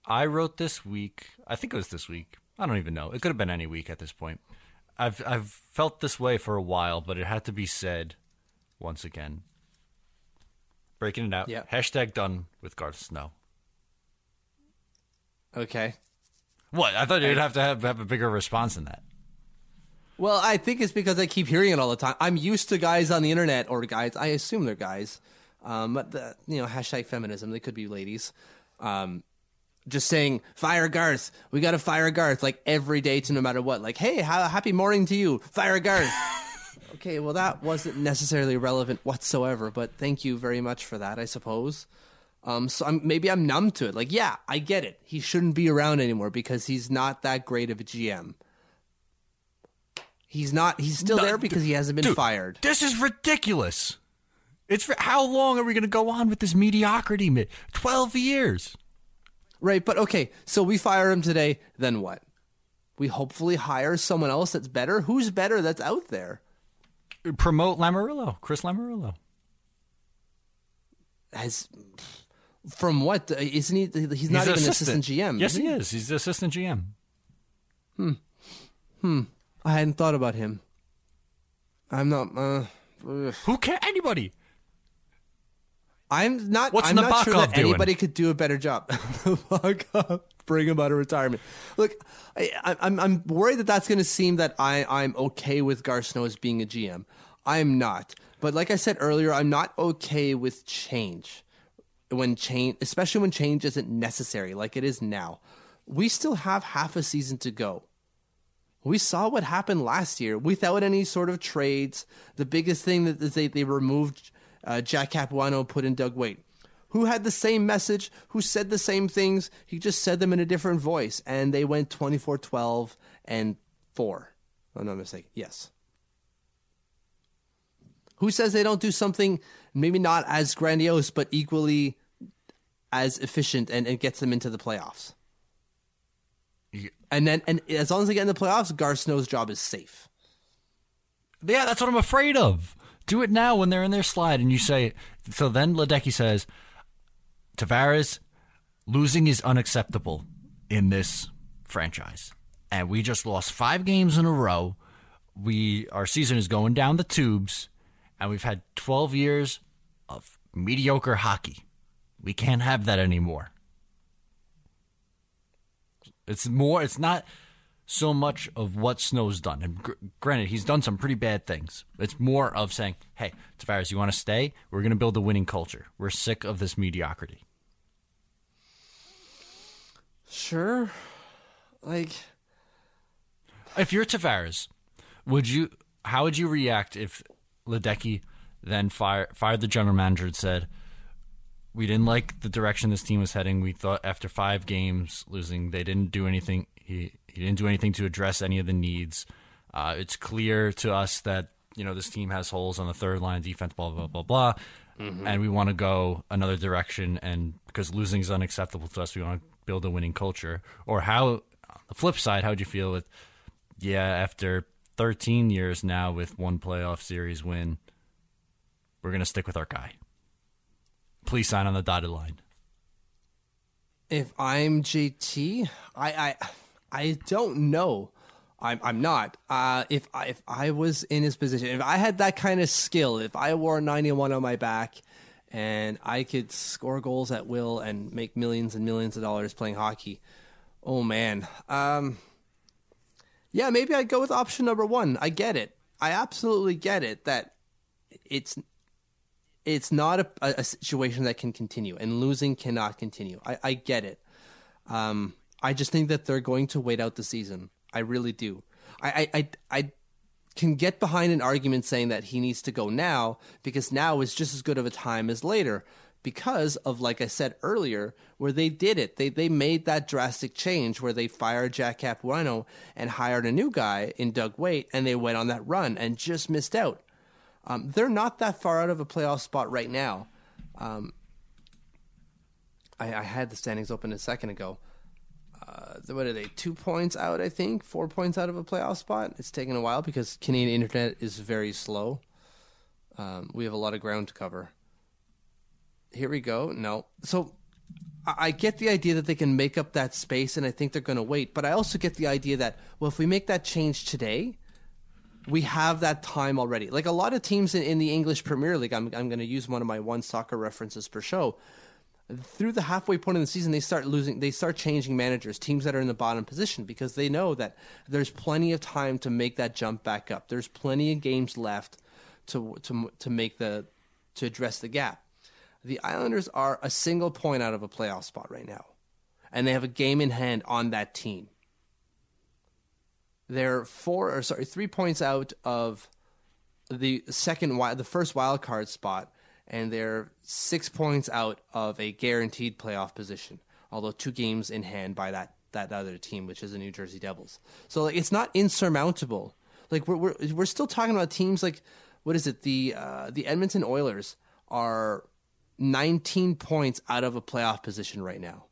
I wrote this week. I think it was this week. I don't even know. It could have been any week at this point. I've I've felt this way for a while, but it had to be said once again. Breaking it out. Yep. Hashtag done with Garth Snow. Okay. What? I thought you'd have to have, have a bigger response than that. Well, I think it's because I keep hearing it all the time. I'm used to guys on the internet, or guys, I assume they're guys, um, but the, you know, hashtag feminism, they could be ladies, um, just saying, fire Garth, we got to fire Garth, like every day to no matter what. Like, hey, ha- happy morning to you, fire Garth. Okay, well, that wasn't necessarily relevant whatsoever, but thank you very much for that, I suppose. Um, so I'm, maybe I'm numb to it. Like, yeah, I get it. He shouldn't be around anymore because he's not that great of a G M. He's not. He's still no, there because he hasn't been dude, fired. This is ridiculous. It's how long are we going to go on with this mediocrity? Twelve years, right? But okay, so we fire him today. Then what? We hopefully hire someone else that's better. Who's better? That's out there. Promote Lamarillo, Chris Lamarillo. As from what? Isn't he? He's, he's not an even assistant. assistant G M. Yes, he, he is. He's the assistant G M. Hmm. Hmm. I hadn't thought about him. I'm not. Uh, Who cares? Anybody. I'm not. What's I'm Nabokov not sure that doing? Anybody could do a better job. Nabokov, bring him out of retirement. Look, I, I'm I'm worried that that's going to seem that I I'm okay with Garth Snow as being a G M. I'm not. But like I said earlier, I'm not okay with change. When change, especially when change isn't necessary, like it is now. We still have half a season to go. We saw what happened last year without any sort of trades. The biggest thing that they, they removed uh, Jack Capuano, put in Doug Weight, who had the same message, who said the same things. He just said them in a different voice, and they went twenty-four twelve and four. Oh, no, I'm mistaken. Yes. Who says they don't do something maybe not as grandiose, but equally as efficient and, and gets them into the playoffs? And then, and as long as they get in the playoffs, Garth Snow's job is safe. Yeah, that's what I'm afraid of. Do it now when they're in their slide, and you say. So then Ledecky says, Tavares, losing is unacceptable in this franchise, and we just lost five games in a row. We our season is going down the tubes, and we've had twelve years of mediocre hockey. We can't have that anymore. It's more. It's not so much of what Snow's done. And gr- granted, he's done some pretty bad things. It's more of saying, "Hey, Tavares, you want to stay? We're going to build a winning culture. We're sick of this mediocrity." Sure. Like, if you're Tavares, would you? How would you react if Ledecky then fire, fired the general manager and said, we didn't like the direction this team was heading. We thought after five games losing, they didn't do anything. He, he didn't do anything to address any of the needs. Uh, it's clear to us that, you know, this team has holes on the third line of defense, blah, blah, blah, blah. Mm-hmm. And we want to go another direction. And because losing is unacceptable to us, we want to build a winning culture. Or how, on the flip side, how would you feel with, yeah, after thirteen years now with one playoff series win, we're going to stick with our guy. Please sign on the dotted line. If I'm J T, I I, I don't know. I'm I'm not. Uh, if I, if I was in his position, if I had that kind of skill, if I wore ninety-one on my back, and I could score goals at will and make millions and millions of dollars playing hockey, oh man, um, yeah, maybe I'd go with option number one. I get it. I absolutely get it that it's. It's not a, a situation that can continue, and losing cannot continue. I, I get it. Um, I just think that they're going to wait out the season. I really do. I, I, I, I can get behind an argument saying that he needs to go now because now is just as good of a time as later because of, like I said earlier, where they did it. They they made that drastic change where they fired Jack Capuano and hired a new guy in Doug Weight, and they went on that run and just missed out. Um, they're not that far out of a playoff spot right now. Um, I, I had the standings open a second ago. Uh, what are they, two points out, I think, four points out of a playoff spot. It's taken a while because Canadian internet is very slow. Um, we have a lot of ground to cover. Here we go. No. So I get the idea that they can make up that space, and I think they're going to wait. But I also get the idea that, well, if we make that change today, we have that time already. Like a lot of teams in, in the English Premier League, I'm, I'm going to use one of my one soccer references per show. Through the halfway point of the season, they start losing, they start changing managers, teams that are in the bottom position, because they know that there's plenty of time to make that jump back up. There's plenty of games left to to to make the to address the gap. The Islanders are a single point out of a playoff spot right now, and they have a game in hand on that team. They're four or sorry, three points out of the second wild, the first wild card spot. And they're six points out of a guaranteed playoff position, although two games in hand by that, that other team, which is the New Jersey Devils. So like, it's not insurmountable. Like we're we're we're still talking about teams like, what is it? The uh, the Edmonton Oilers are nineteen points out of a playoff position right now,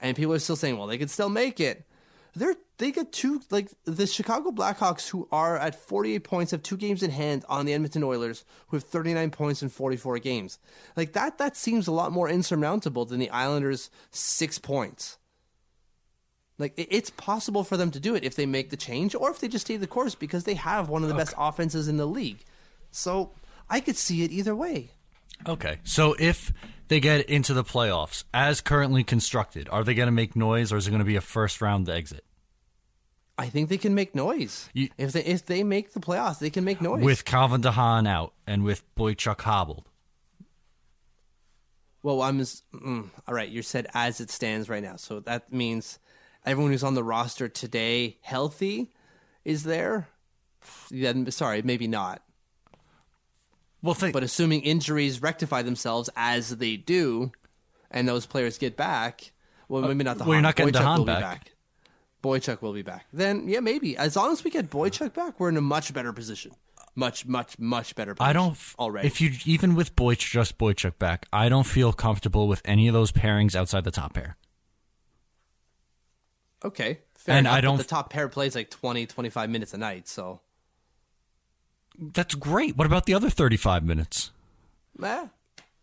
and people are still saying, well, they could still make it. They're they get two like the Chicago Blackhawks, who are at forty-eight points, have two games in hand on the Edmonton Oilers, who have thirty-nine points in forty-four games. Like that, that seems a lot more insurmountable than the Islanders' six points. Like it, it's possible for them to do it if they make the change, or if they just stay the course, because they have one of the okay. best offenses in the league. So I could see it either way. Okay, so if they get into the playoffs as currently constructed, are they going to make noise, or is it going to be a first round exit? I think they can make noise. You, if they if they make the playoffs, they can make noise. With Calvin de Haan out and with Boychuk hobbled. Well, I'm just, mm, all right, you said as it stands right now. So that means everyone who's on the roster today healthy is there? Yeah, sorry, maybe not. Well, think- but assuming injuries rectify themselves as they do and those players get back, well, maybe not the Haan. Well, you're not getting Boychuk the Haan back. back. Boychuk will be back. Then, yeah, maybe. As long as we get Boychuk back, we're in a much better position. Much, much, much better position. I don't f- already. If you even with Boychuk, just Boychuk back, I don't feel comfortable with any of those pairings outside the top pair. Okay, fair and enough, I don't. The top pair plays like twenty, twenty-five minutes a night, so that's great. What about the other thirty-five minutes? Eh,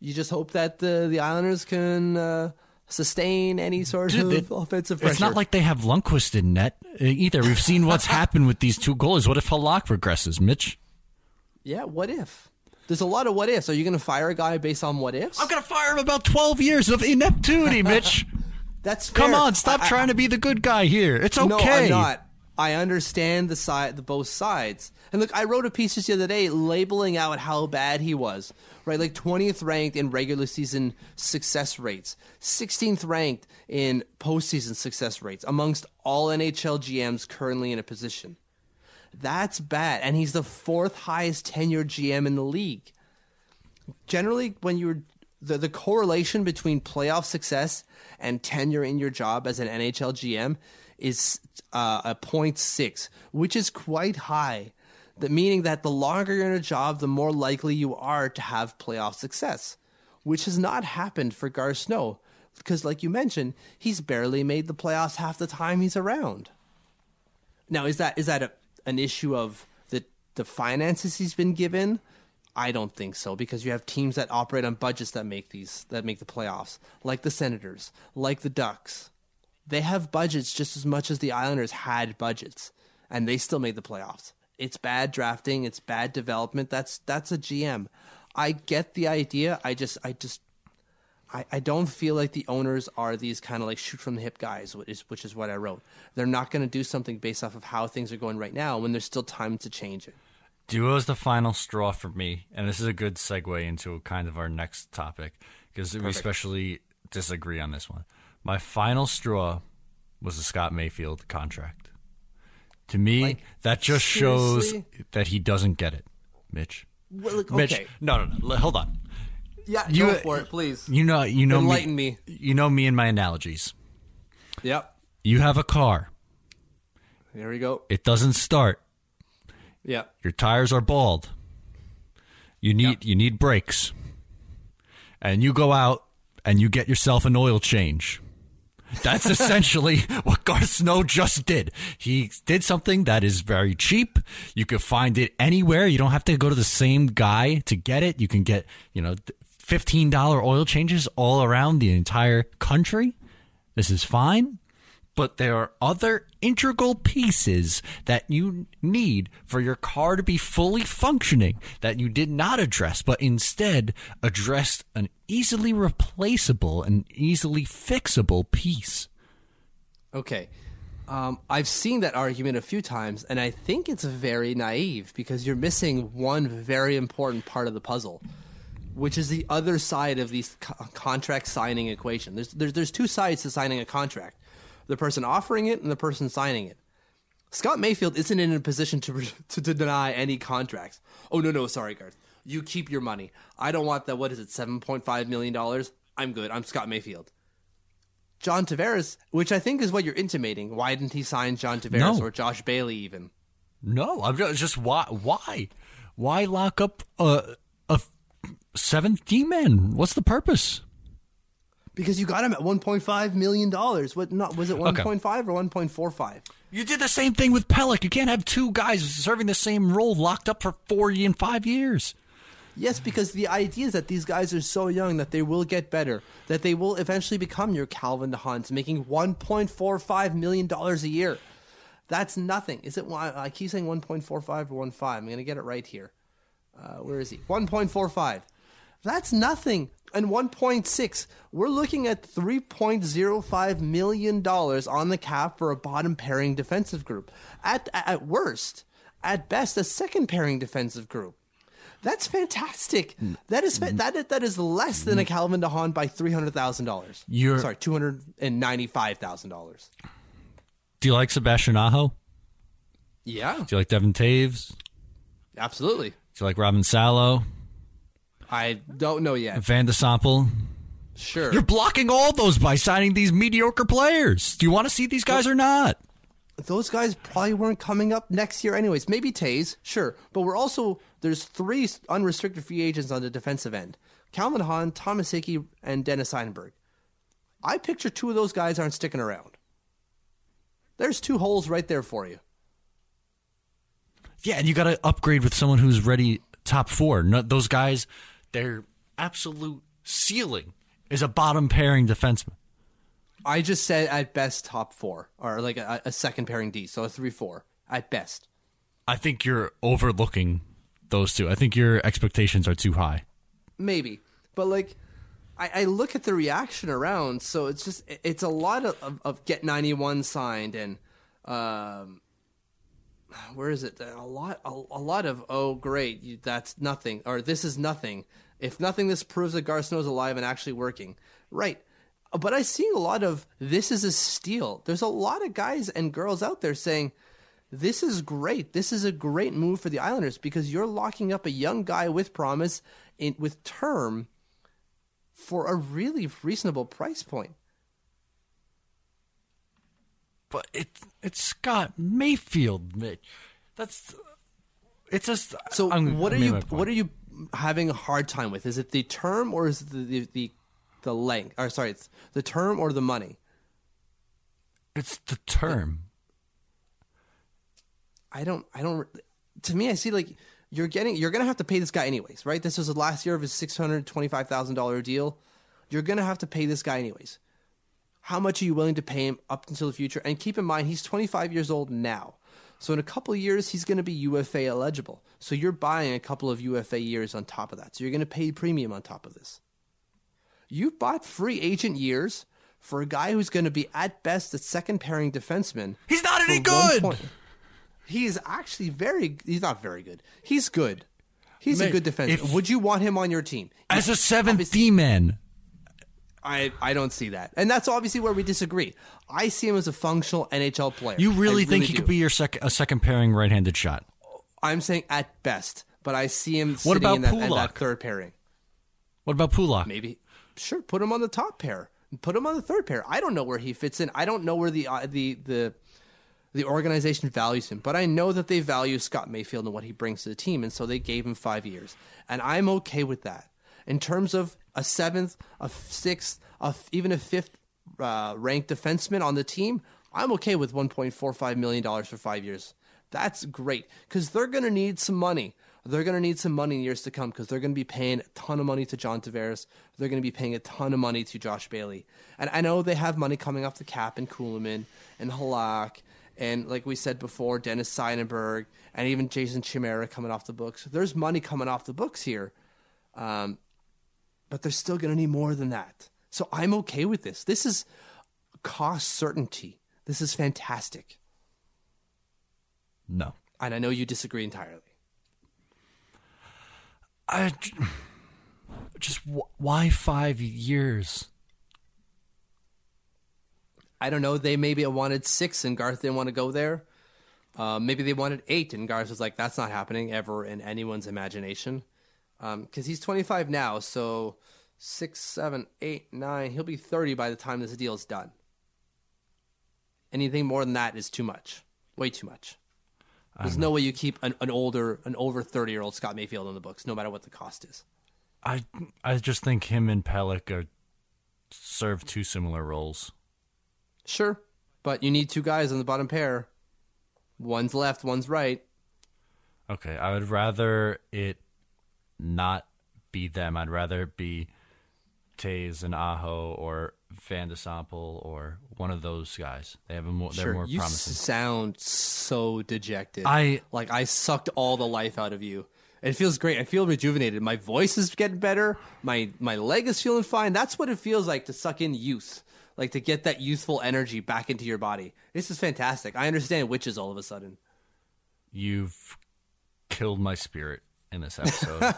you just hope that the the Islanders can. Uh, sustain any sort Dude, of it, offensive pressure. It's not like they have Lundqvist in net either. We've seen what's happened with these two goalies. What if Halák regresses, Mitch? Yeah, what if? There's a lot of what ifs. Are you going to fire a guy based on what ifs? I'm going to fire him about twelve years of ineptitude, Mitch. That's fair. Come on, stop I, trying I, to be the good guy here. It's okay. No, I'm not. I understand the side, the both sides. And look, I wrote a piece just the other day labeling out how bad he was. Right, like twentieth ranked in regular season success rates, sixteenth ranked in postseason success rates amongst all N H L G Ms currently in a position. That's bad, and he's the fourth highest tenured G M in the league. Generally, when you're the the correlation between playoff success and tenure in your job as an N H L G M is uh, a point six, which is quite high. That meaning that the longer you're in a job, the more likely you are to have playoff success, which has not happened for Garth Snow, because like you mentioned, he's barely made the playoffs half the time he's around. Now, is that is that a, an issue of the, the finances he's been given? I don't think so, because you have teams that operate on budgets that make these that make the playoffs, like the Senators, like the Ducks. They have budgets just as much as the Islanders had budgets, and they still made the playoffs. It's bad drafting. It's bad development. That's that's a G M. I get the idea. I just, I just, I, I don't feel like the owners are these kind of like shoot from the hip guys, which is, which is what I wrote. They're not going to do something based off of how things are going right now when there's still time to change it. Duo is the final straw for me, and this is a good segue into kind of our next topic because we especially disagree on this one. My final straw was the Scott Mayfield contract. To me, like, that just seriously? shows that he doesn't get it, Mitch. Well, look, Mitch, okay. no, no, no. Hold on. Yeah, you, go for it, please. You know, you know, enlighten me, me. You know me and my analogies. Yep. You have a car. There we go. It doesn't start. Yeah. Your tires are bald. You need yep. you need brakes. And you go out and you get yourself an oil change. That's essentially what Garth Snow just did. He did something that is very cheap. You can find it anywhere. You don't have to go to the same guy to get it. You can get, you know, fifteen dollars oil changes all around the entire country. This is fine. But there are other integral pieces that you need for your car to be fully functioning that you did not address, but instead addressed an easily replaceable and easily fixable piece. Okay. Um, I've seen that argument a few times, and I think it's very naive because you're missing one very important part of the puzzle, which is the other side of these co- contract signing equation. There's, there's, there's two sides to signing a contract. The person offering it and the person signing it. Scott Mayfield isn't in a position to to, to deny any contracts. Oh, no, no, sorry, Garth. You keep your money. I don't want that, what is it, seven point five million dollars? I'm good. I'm Scott Mayfield. John Tavares, which I think is what you're intimating. Why didn't he sign John Tavares no. or Josh Bailey even? No, I'm just, just why? Why Why lock up a, a seventh D-man? What's the purpose? Because you got him at one point five million dollars. What not? Was it one point five okay. or one point four five? You did the same thing with Pulock. You can't have two guys serving the same role locked up for four and five years. Yes, because the idea is that these guys are so young that they will get better, that they will eventually become your Calvin de Haans, making one point four five million dollars a year. That's nothing. Is it? I keep saying one point four five or one point five. I'm going to get it right here. Uh, where is he? one point four five. That's nothing. And one point six, we're looking at three point oh five million dollars on the cap for a bottom-pairing defensive group. At at worst, at best, a second-pairing defensive group. That's fantastic. Mm. That is fa- that that is less than a Calvin de Haan by three hundred thousand dollars. You're... Sorry, two hundred ninety-five thousand dollars. Do you like Sebastian Aho? Yeah. Do you like Devon Toews? Absolutely. Do you like Robin Sallow? I don't know yet. Van de Sample. Sure. You're blocking all those by signing these mediocre players. Do you want to see these guys well, or not? Those guys probably weren't coming up next year anyways. Maybe Toews, sure. But we're also, there's three unrestricted free agents on the defensive end. Calvin de Haan, Thomas Hickey, and Dennis Seidenberg. I picture two of those guys aren't sticking around. There's two holes right there for you. Yeah, and you got to upgrade with someone who's ready top four. No, those guys... Their absolute ceiling is a bottom-pairing defenseman. I just said at best top four, or like a, a second-pairing D, so a three four at best. I think you're overlooking those two. I think your expectations are too high. Maybe, but like I, I look at the reaction around, so it's just it's a lot of, of, of get ninety-one signed and um, where is it? A lot, a, a lot of oh, great, you, that's nothing, or this is nothing. If nothing, this proves that Garth Snow is alive and actually working, right? But I see a lot of this is a steal. There's a lot of guys and girls out there saying this is great. This is a great move for the Islanders because you're locking up a young guy with promise in with term for a really reasonable price point. But it's it's Scott Mayfield, Mitch. That's it's just. So I'm, what are you what are you having a hard time with? Is it the term or is it the the, the, the length? Or sorry, it's the term or the money. It's the term. I don't. I don't. To me, I see like you're getting. You're gonna have to pay this guy anyways, right? This was the last year of his six hundred twenty-five thousand dollar deal. You're gonna have to pay this guy anyways. How much are you willing to pay him up until the future? And keep in mind, he's twenty-five years old now. So in a couple of years, he's going to be U F A eligible. So you're buying a couple of U F A years on top of that. So you're going to pay premium on top of this. You've bought free agent years for a guy who's going to be at best a second pairing defenseman. He's not any good. He is actually very, he's not very good. He's good. He's Mate, a good defenseman. If, Would you want him on your team? As yeah, a seventh D-man. I, I don't see that. And that's obviously where we disagree. I see him as a functional N H L player. You really I think really he do. could be your sec- a second-pairing right-handed shot? I'm saying at best, but I see him what sitting in that, in that third pairing. What about Pulock? Maybe. Sure, put him on the top pair. Put him on the third pair. I don't know where he fits in. I don't know where the uh, the the the organization values him, but I know that they value Scott Mayfield and what he brings to the team, and so they gave him five years. And I'm okay with that. In terms of a seventh, a sixth, a, even a fifth uh, ranked defenseman on the team, I'm okay with one point four five million dollars for five years. That's great because they're going to need some money. They're going to need some money in years to come because they're going to be paying a ton of money to John Tavares. They're going to be paying a ton of money to Josh Bailey. And I know they have money coming off the cap in Kuhlman and Halák and, like we said before, Dennis Seidenberg and even Jason Chimera coming off the books. There's money coming off the books here, um, but they're still going to need more than that. So I'm okay with this. This is cost certainty. This is fantastic. No. And I know you disagree entirely. I just why five years? I don't know. They maybe wanted six, and Garth didn't want to go there. Uh, maybe they wanted eight, and Garth was like, "That's not happening ever in anyone's imagination," because um, he's twenty-five now. So six, seven, eight, nine. He'll be thirty by the time this deal is done. Anything more than that is too much. Way too much. There's no way you keep an, an older, an over thirty-year-old Scott Mayfield on the books, no matter what the cost is. I I just think him and Pulock are serve two similar roles. Sure, but you need two guys on the bottom pair. One's left, one's right. Okay, I would rather it not be them. I'd rather it be Toews and Aho or Van de Sample or one of those guys. They have a more, sure, they're more you promising. You sound so dejected. I like I sucked all the life out of you. It feels great. I feel rejuvenated. My voice is getting better. My my leg is feeling fine. That's what it feels like to suck in youth, like to get that youthful energy back into your body. This is fantastic. I understand witches all of a sudden. You've killed my spirit in this episode.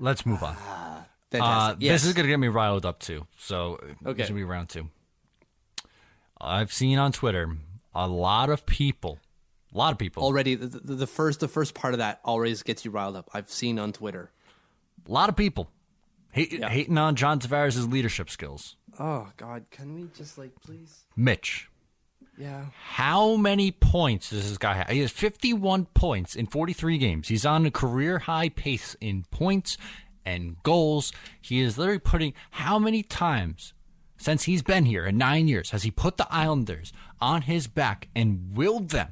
Let's move on. Uh, yes. This is going to get me riled up, too. So okay. This will be round two. I've seen on Twitter a lot of people, a lot of people. Already, the, the, first, the first part of that always gets you riled up. I've seen on Twitter. A lot of people hate, yeah. hating on John Tavares' leadership skills. Oh, God. Can we just, like, please? Mitch. Yeah. How many points does this guy have? He has fifty-one points in forty-three games. He's on a career-high pace in points and goals. He is literally putting, how many times since he's been here in nine years has he put the Islanders on his back and willed them,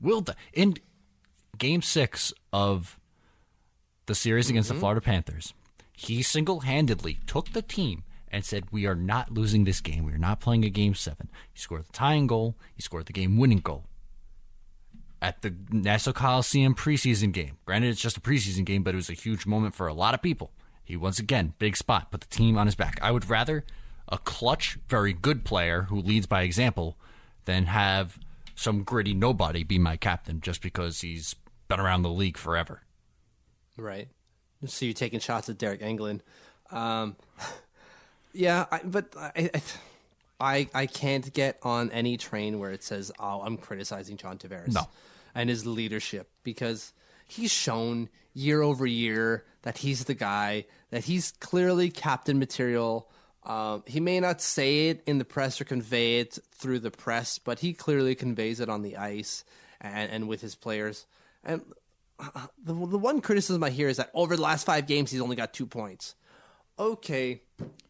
willed them in game six of the series against mm-hmm. the Florida Panthers? He single-handedly took the team and said, we are not losing this game. We are not playing a game seven. He scored the tying goal. He scored the game-winning goal. At the Nassau Coliseum preseason game. Granted, it's just a preseason game, but it was a huge moment for a lot of people. He, once again, big spot, put the team on his back. I would rather a clutch, very good player who leads by example than have some gritty nobody be my captain just because he's been around the league forever. Right. So you're taking shots at Derek Englund. Um... Yeah, I, but I, I I can't get on any train where it says, oh, I'm criticizing John Tavares no. and his leadership, because he's shown year over year that he's the guy, that he's clearly captain material. Um, he may not say it in the press or convey it through the press, but he clearly conveys it on the ice and, and with his players. And the, the one criticism I hear is that over the last five games, he's only got two points. Okay,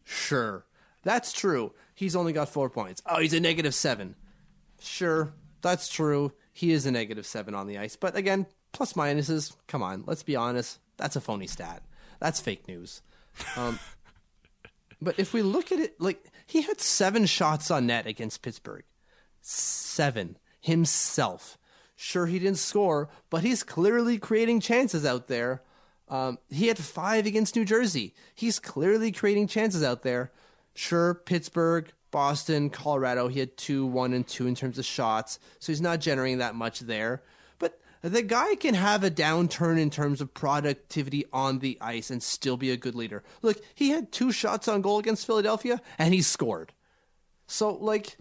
sure. That's true. He's only got four points. Oh, he's a negative seven. Sure, that's true. He is a negative seven on the ice. But again, plus minuses, come on, let's be honest. That's a phony stat. That's fake news. Um, but if we look at it, like, he had seven shots on net against Pittsburgh. Seven. Himself. Sure, he didn't score, but he's clearly creating chances out there. Um, he had five against New Jersey. He's clearly creating chances out there. Sure, Pittsburgh, Boston, Colorado, he had two, one, and two in terms of shots, so he's not generating that much there. But the guy can have a downturn in terms of productivity on the ice and still be a good leader. Look, he had two shots on goal against Philadelphia, and he scored. So, like,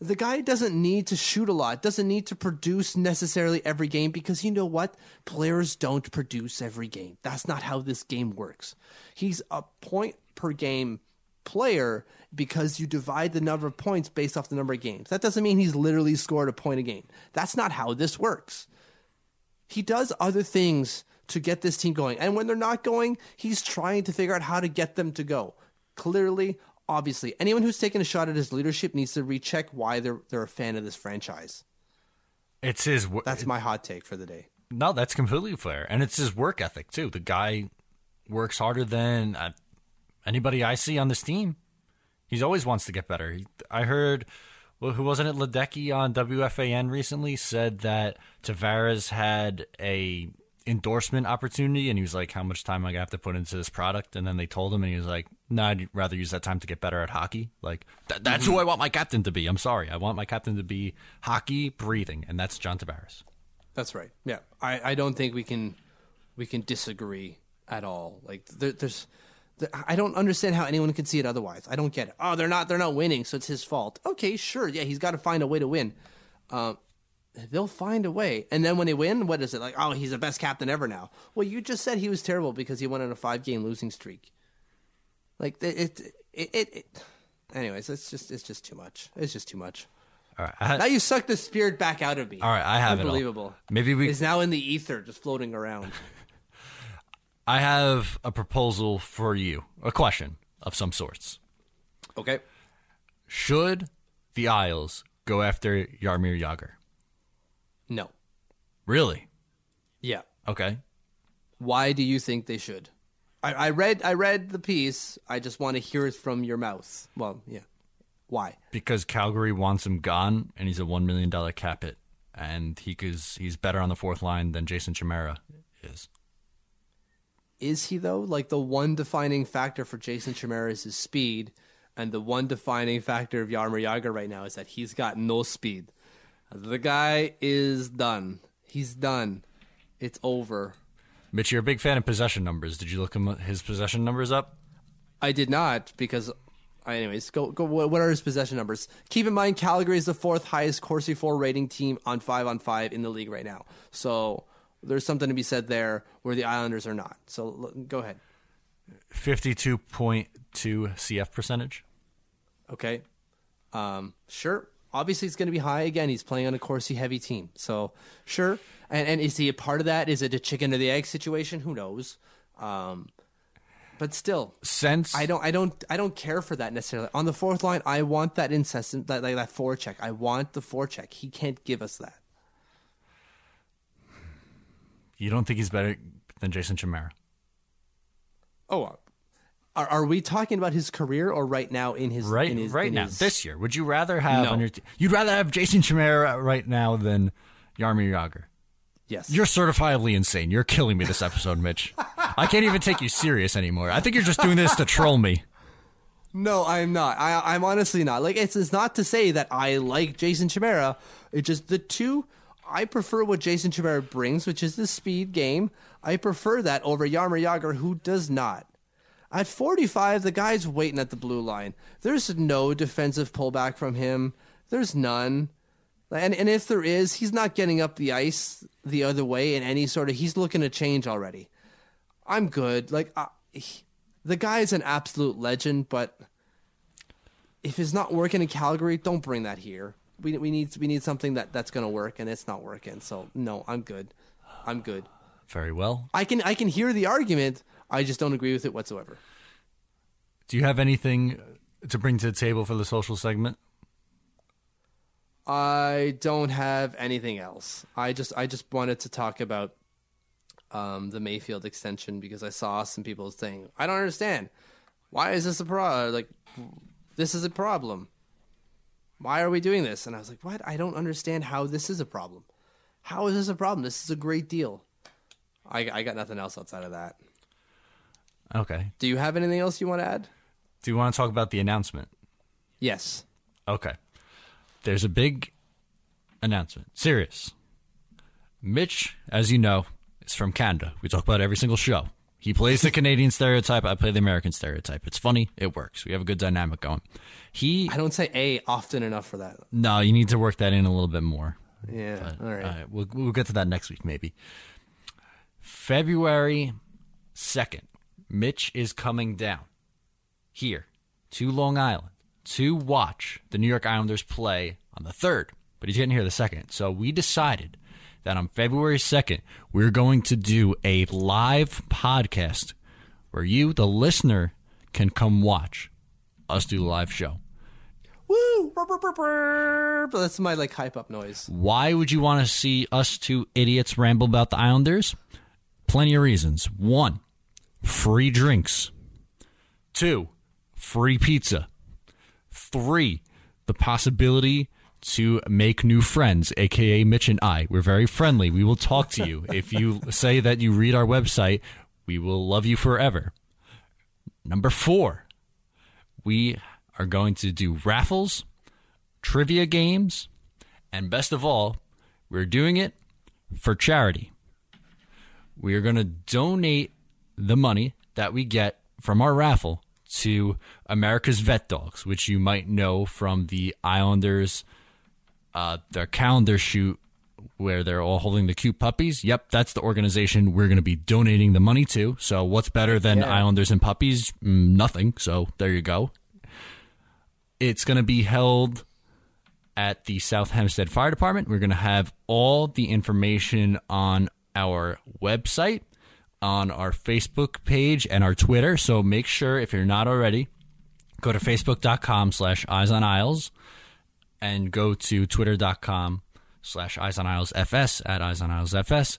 the guy doesn't need to shoot a lot, doesn't need to produce necessarily every game, because you know what? Players don't produce every game. That's not how this game works. He's a point-per-game player because you divide the number of points based off the number of games. That doesn't mean he's literally scored a point a game. That's not how this works. He does other things to get this team going, and when they're not going, he's trying to figure out how to get them to go. clearly, obviously. Anyone who's taken a shot at his leadership needs to recheck why they're they're a fan of this franchise. It's his. W- that's my hot take for the day. No, that's completely fair, and it's his work ethic too. The guy works harder than uh, anybody I see on this team. He always wants to get better. He, I heard, well, who wasn't it? Ledecky on W F A N recently said that Tavares had a endorsement opportunity, and he was like, "How much time am I gonna have to put into this product?" And then they told him, and he was like, "No, I'd rather use that time to get better at hockey. Like th- that's who I want my captain to be. I'm sorry, I want my captain to be hockey breathing, and that's John Tavares." That's right. Yeah, I, I don't think we can we can disagree at all. Like there, there's, there, I don't understand how anyone can see it otherwise. I don't get it. Oh, they're not they're not winning, so it's his fault. Okay, sure, yeah, he's got to find a way to win. Um, They'll find a way. And then when they win, what is it? Like, oh, he's the best captain ever now. Well, you just said he was terrible because he went on a five-game losing streak. Like, it... it, it, it. Anyways, it's just it's just too much. It's just too much. All right, had... Now you sucked the spirit back out of me. All right, I have Unbelievable. it Unbelievable. Maybe we... It's now in the ether, just floating around. I have a proposal for you. A question of some sorts. Okay. Should the Isles go after Jaromír Jágr? No. Really? Yeah. Okay. Why do you think they should? I, I read I read the piece. I just want to hear it from your mouth. Well, yeah. Why? Because Calgary wants him gone, and he's a one million dollars cap hit. And he cause he's better on the fourth line than Jason Chimera is. Is he, though? Like, the one defining factor for Jason Chimera is his speed, and the one defining factor of Jaromír Jágr right now is that he's got no speed. The guy is done. He's done. It's over. Mitch, you're a big fan of possession numbers. Did you look him, his possession numbers up? I did not because, anyways, go go. What are his possession numbers? Keep in mind, Calgary is the fourth highest Corsi four rating team on five on five in the league right now. So there's something to be said there where the Islanders are not. So go ahead. Fifty-two point two C F percentage. Okay. Um. Sure. Obviously, it's going to be high again. He's playing on a Corsi-heavy team, so sure. And and is he a part of that? Is it a chicken or the egg situation? Who knows? Um, but still, since I don't, I don't, I don't care for that necessarily. On the fourth line, I want that incessant, that like that forecheck. I want the forecheck. He can't give us that. You don't think he's better than Jason Chimera? Oh. Are, are we talking about his career or right now in his right in his, right in now his... this year? Would you rather have no. on your te- you'd rather have Jason Chimera right now than Jaromír Jágr? Yes, you're certifiably insane. You're killing me this episode, Mitch. I can't even take you serious anymore. I think you're just doing this to troll me. No, I'm not. I, I'm honestly not. Like it's, it's not to say that I like Jason Chimera. It's just the two. I prefer what Jason Chimera brings, which is the speed game. I prefer that over Jaromír Jágr, who does not. At forty-five, the guy's waiting at the blue line. There's no defensive pullback from him. There's none. And and if there is, he's not getting up the ice the other way in any sort of... He's looking to change already. I'm good. Like I, he, the guy's an absolute legend, but if it's not working in Calgary, don't bring that here. We we need we need something that, that's going to work, and it's not working. So, no, I'm good. I'm good. Very well. I can I can hear the argument... I just don't agree with it whatsoever. Do you have anything to bring to the table for the social segment? I don't have anything else. I just I just wanted to talk about um, the Mayfield extension because I saw some people saying, I don't understand. Why is this a problem? Like, this is a problem. Why are we doing this? And I was like, what? I don't understand how this is a problem. How is this a problem? This is a great deal. I, I got nothing else outside of that. Okay. Do you have anything else you want to add? Do you want to talk about the announcement? Yes. Okay. There's a big announcement. Serious. Mitch, as you know, is from Canada. We talk about it every single show. He plays the Canadian stereotype. I play the American stereotype. It's funny. It works. We have a good dynamic going. He. I don't say A often enough for that. No, you need to work that in a little bit more. Yeah. But, all right. All right. We'll, we'll get to that next week, maybe. February second. Mitch is coming down here to Long Island to watch the New York Islanders play on the third, but he's getting here the second. So we decided that on February second, we're going to do a live podcast where you, the listener, can come watch us do the live show. Woo! Burr, burr, burr, burr. But that's my like hype up noise. Why would you want to see us two idiots ramble about the Islanders? Plenty of reasons. One, free drinks. Two, free pizza. Three, the possibility to make new friends, a k a. Mitch and I. We're very friendly. We will talk to you. If you say that you read our website, we will love you forever. Number four, we are going to do raffles, trivia games, and best of all, we're doing it for charity. We are going to donate the money that we get from our raffle to America's Vet Dogs, which you might know from the Islanders, uh, their calendar shoot where they're all holding the cute puppies. Yep, that's the organization we're going to be donating the money to. So what's better than yeah. Islanders and puppies? Nothing. So there you go. It's going to be held at the South Hempstead Fire Department. We're going to have all the information on our website, on our Facebook page, and our Twitter. So make sure, if you're not already, go to facebook.com slash Eyes on Isles and go to twitter.com slash Eyes on Isles FS at Eyes on Isles F S.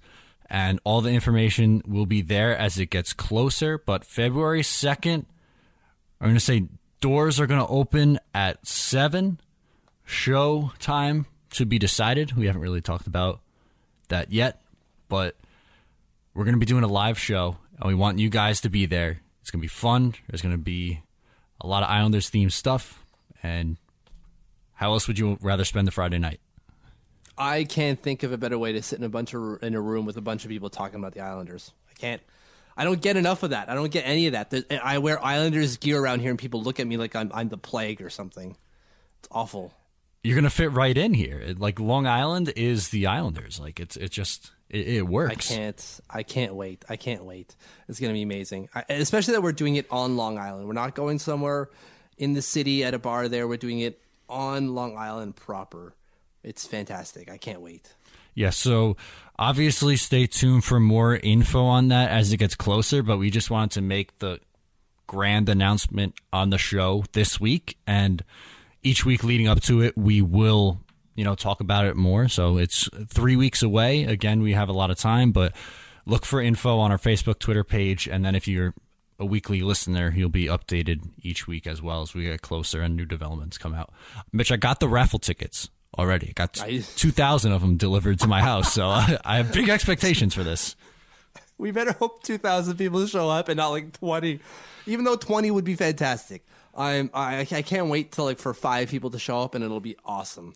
And all the information will be there as it gets closer. But February second, I'm going to say doors are going to open at seven. Show time to be decided. We haven't really talked about that yet, but we're going to be doing a live show, and we want you guys to be there. It's going to be fun. There's going to be a lot of Islanders-themed stuff, and how else would you rather spend the Friday night? I can't think of a better way to sit in a bunch of, in a room with a bunch of people talking about the Islanders. I can't. I don't get enough of that. I don't get any of that. There's, I wear Islanders gear around here, and people look at me like I'm, I'm the plague or something. It's awful. You're going to fit right in here. Like, Long Island is the Islanders. Like, it's it just... It works. I can't. I can't wait. I can't wait. It's going to be amazing, I, especially that we're doing it on Long Island. We're not going somewhere in the city at a bar there. We're doing it on Long Island proper. It's fantastic. I can't wait. Yeah, so obviously stay tuned for more info on that as it gets closer, but we just wanted to make the grand announcement on the show this week, and each week leading up to it, we will you know, talk about it more. So it's three weeks away. Again, we have a lot of time, but look for info on our Facebook, Twitter page. And then if you're a weekly listener, you'll be updated each week as well as we get closer and new developments come out. Mitch, I got the raffle tickets already. I got two thousand of them delivered to my house. So I, I have big expectations for this. We better hope two thousand people show up and not like twenty, even though twenty would be fantastic. I'm, I, I can't wait till like for five people to show up, and it'll be awesome.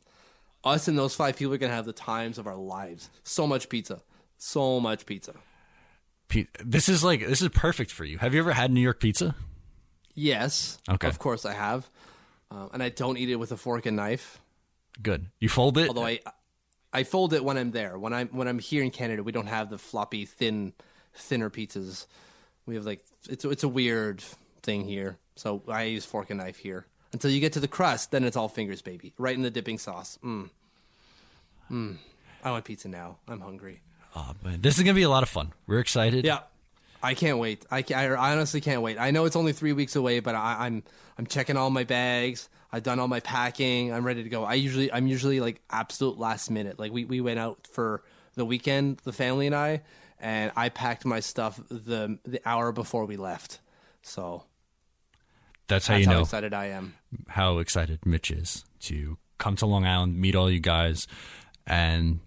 Us and those five people are going to have the times of our lives. So much pizza. So much pizza. This is like, this is perfect for you. Have you ever had New York pizza? Yes. Okay. Of course I have. Um, and I don't eat it with a fork and knife. Good. You fold it? Although I I fold it when I'm there. When I'm, when I'm here in Canada, we don't have the floppy, thin, thinner pizzas. We have like, it's, it's a weird thing here. So I use fork and knife here. Until you get to the crust, then it's all fingers, baby. Right in the dipping sauce. Mm. Mm. I want pizza now. I'm hungry. Oh, man. This is going to be a lot of fun. We're excited. Yeah. I can't wait. I, can, I honestly can't wait. I know it's only three weeks away, but I, I'm I'm checking all my bags. I've done all my packing. I'm ready to go. I usually, I'm usually like absolute last minute. Like we, we went out for the weekend, the family and I, and I packed my stuff the the hour before we left. So... That's how That's you know how excited I am. How excited Mitch is to come to Long Island, meet all you guys, and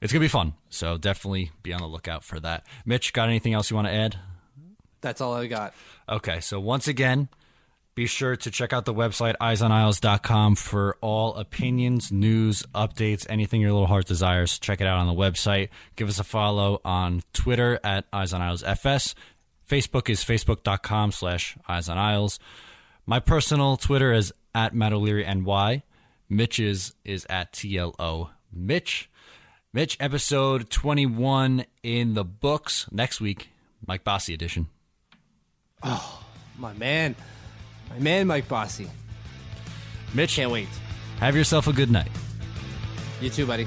it's gonna be fun. So definitely be on the lookout for that. Mitch, got anything else you want to add? That's all I got. Okay, so once again, be sure to check out the website eyes on isles dot com for all opinions, news, updates, anything your little heart desires. Check it out on the website. Give us a follow on Twitter at eyes on isles F S. Facebook is facebook.com slash Eyes on Isles. My personal Twitter is at Matt O'Leary N Y. Mitch's is at T L O Mitch. Mitch, episode twenty-one in the books. Next week, Mike Bossy edition. Oh, my man. My man, Mike Bossy. Mitch, can't wait. Have yourself a good night. You too, buddy.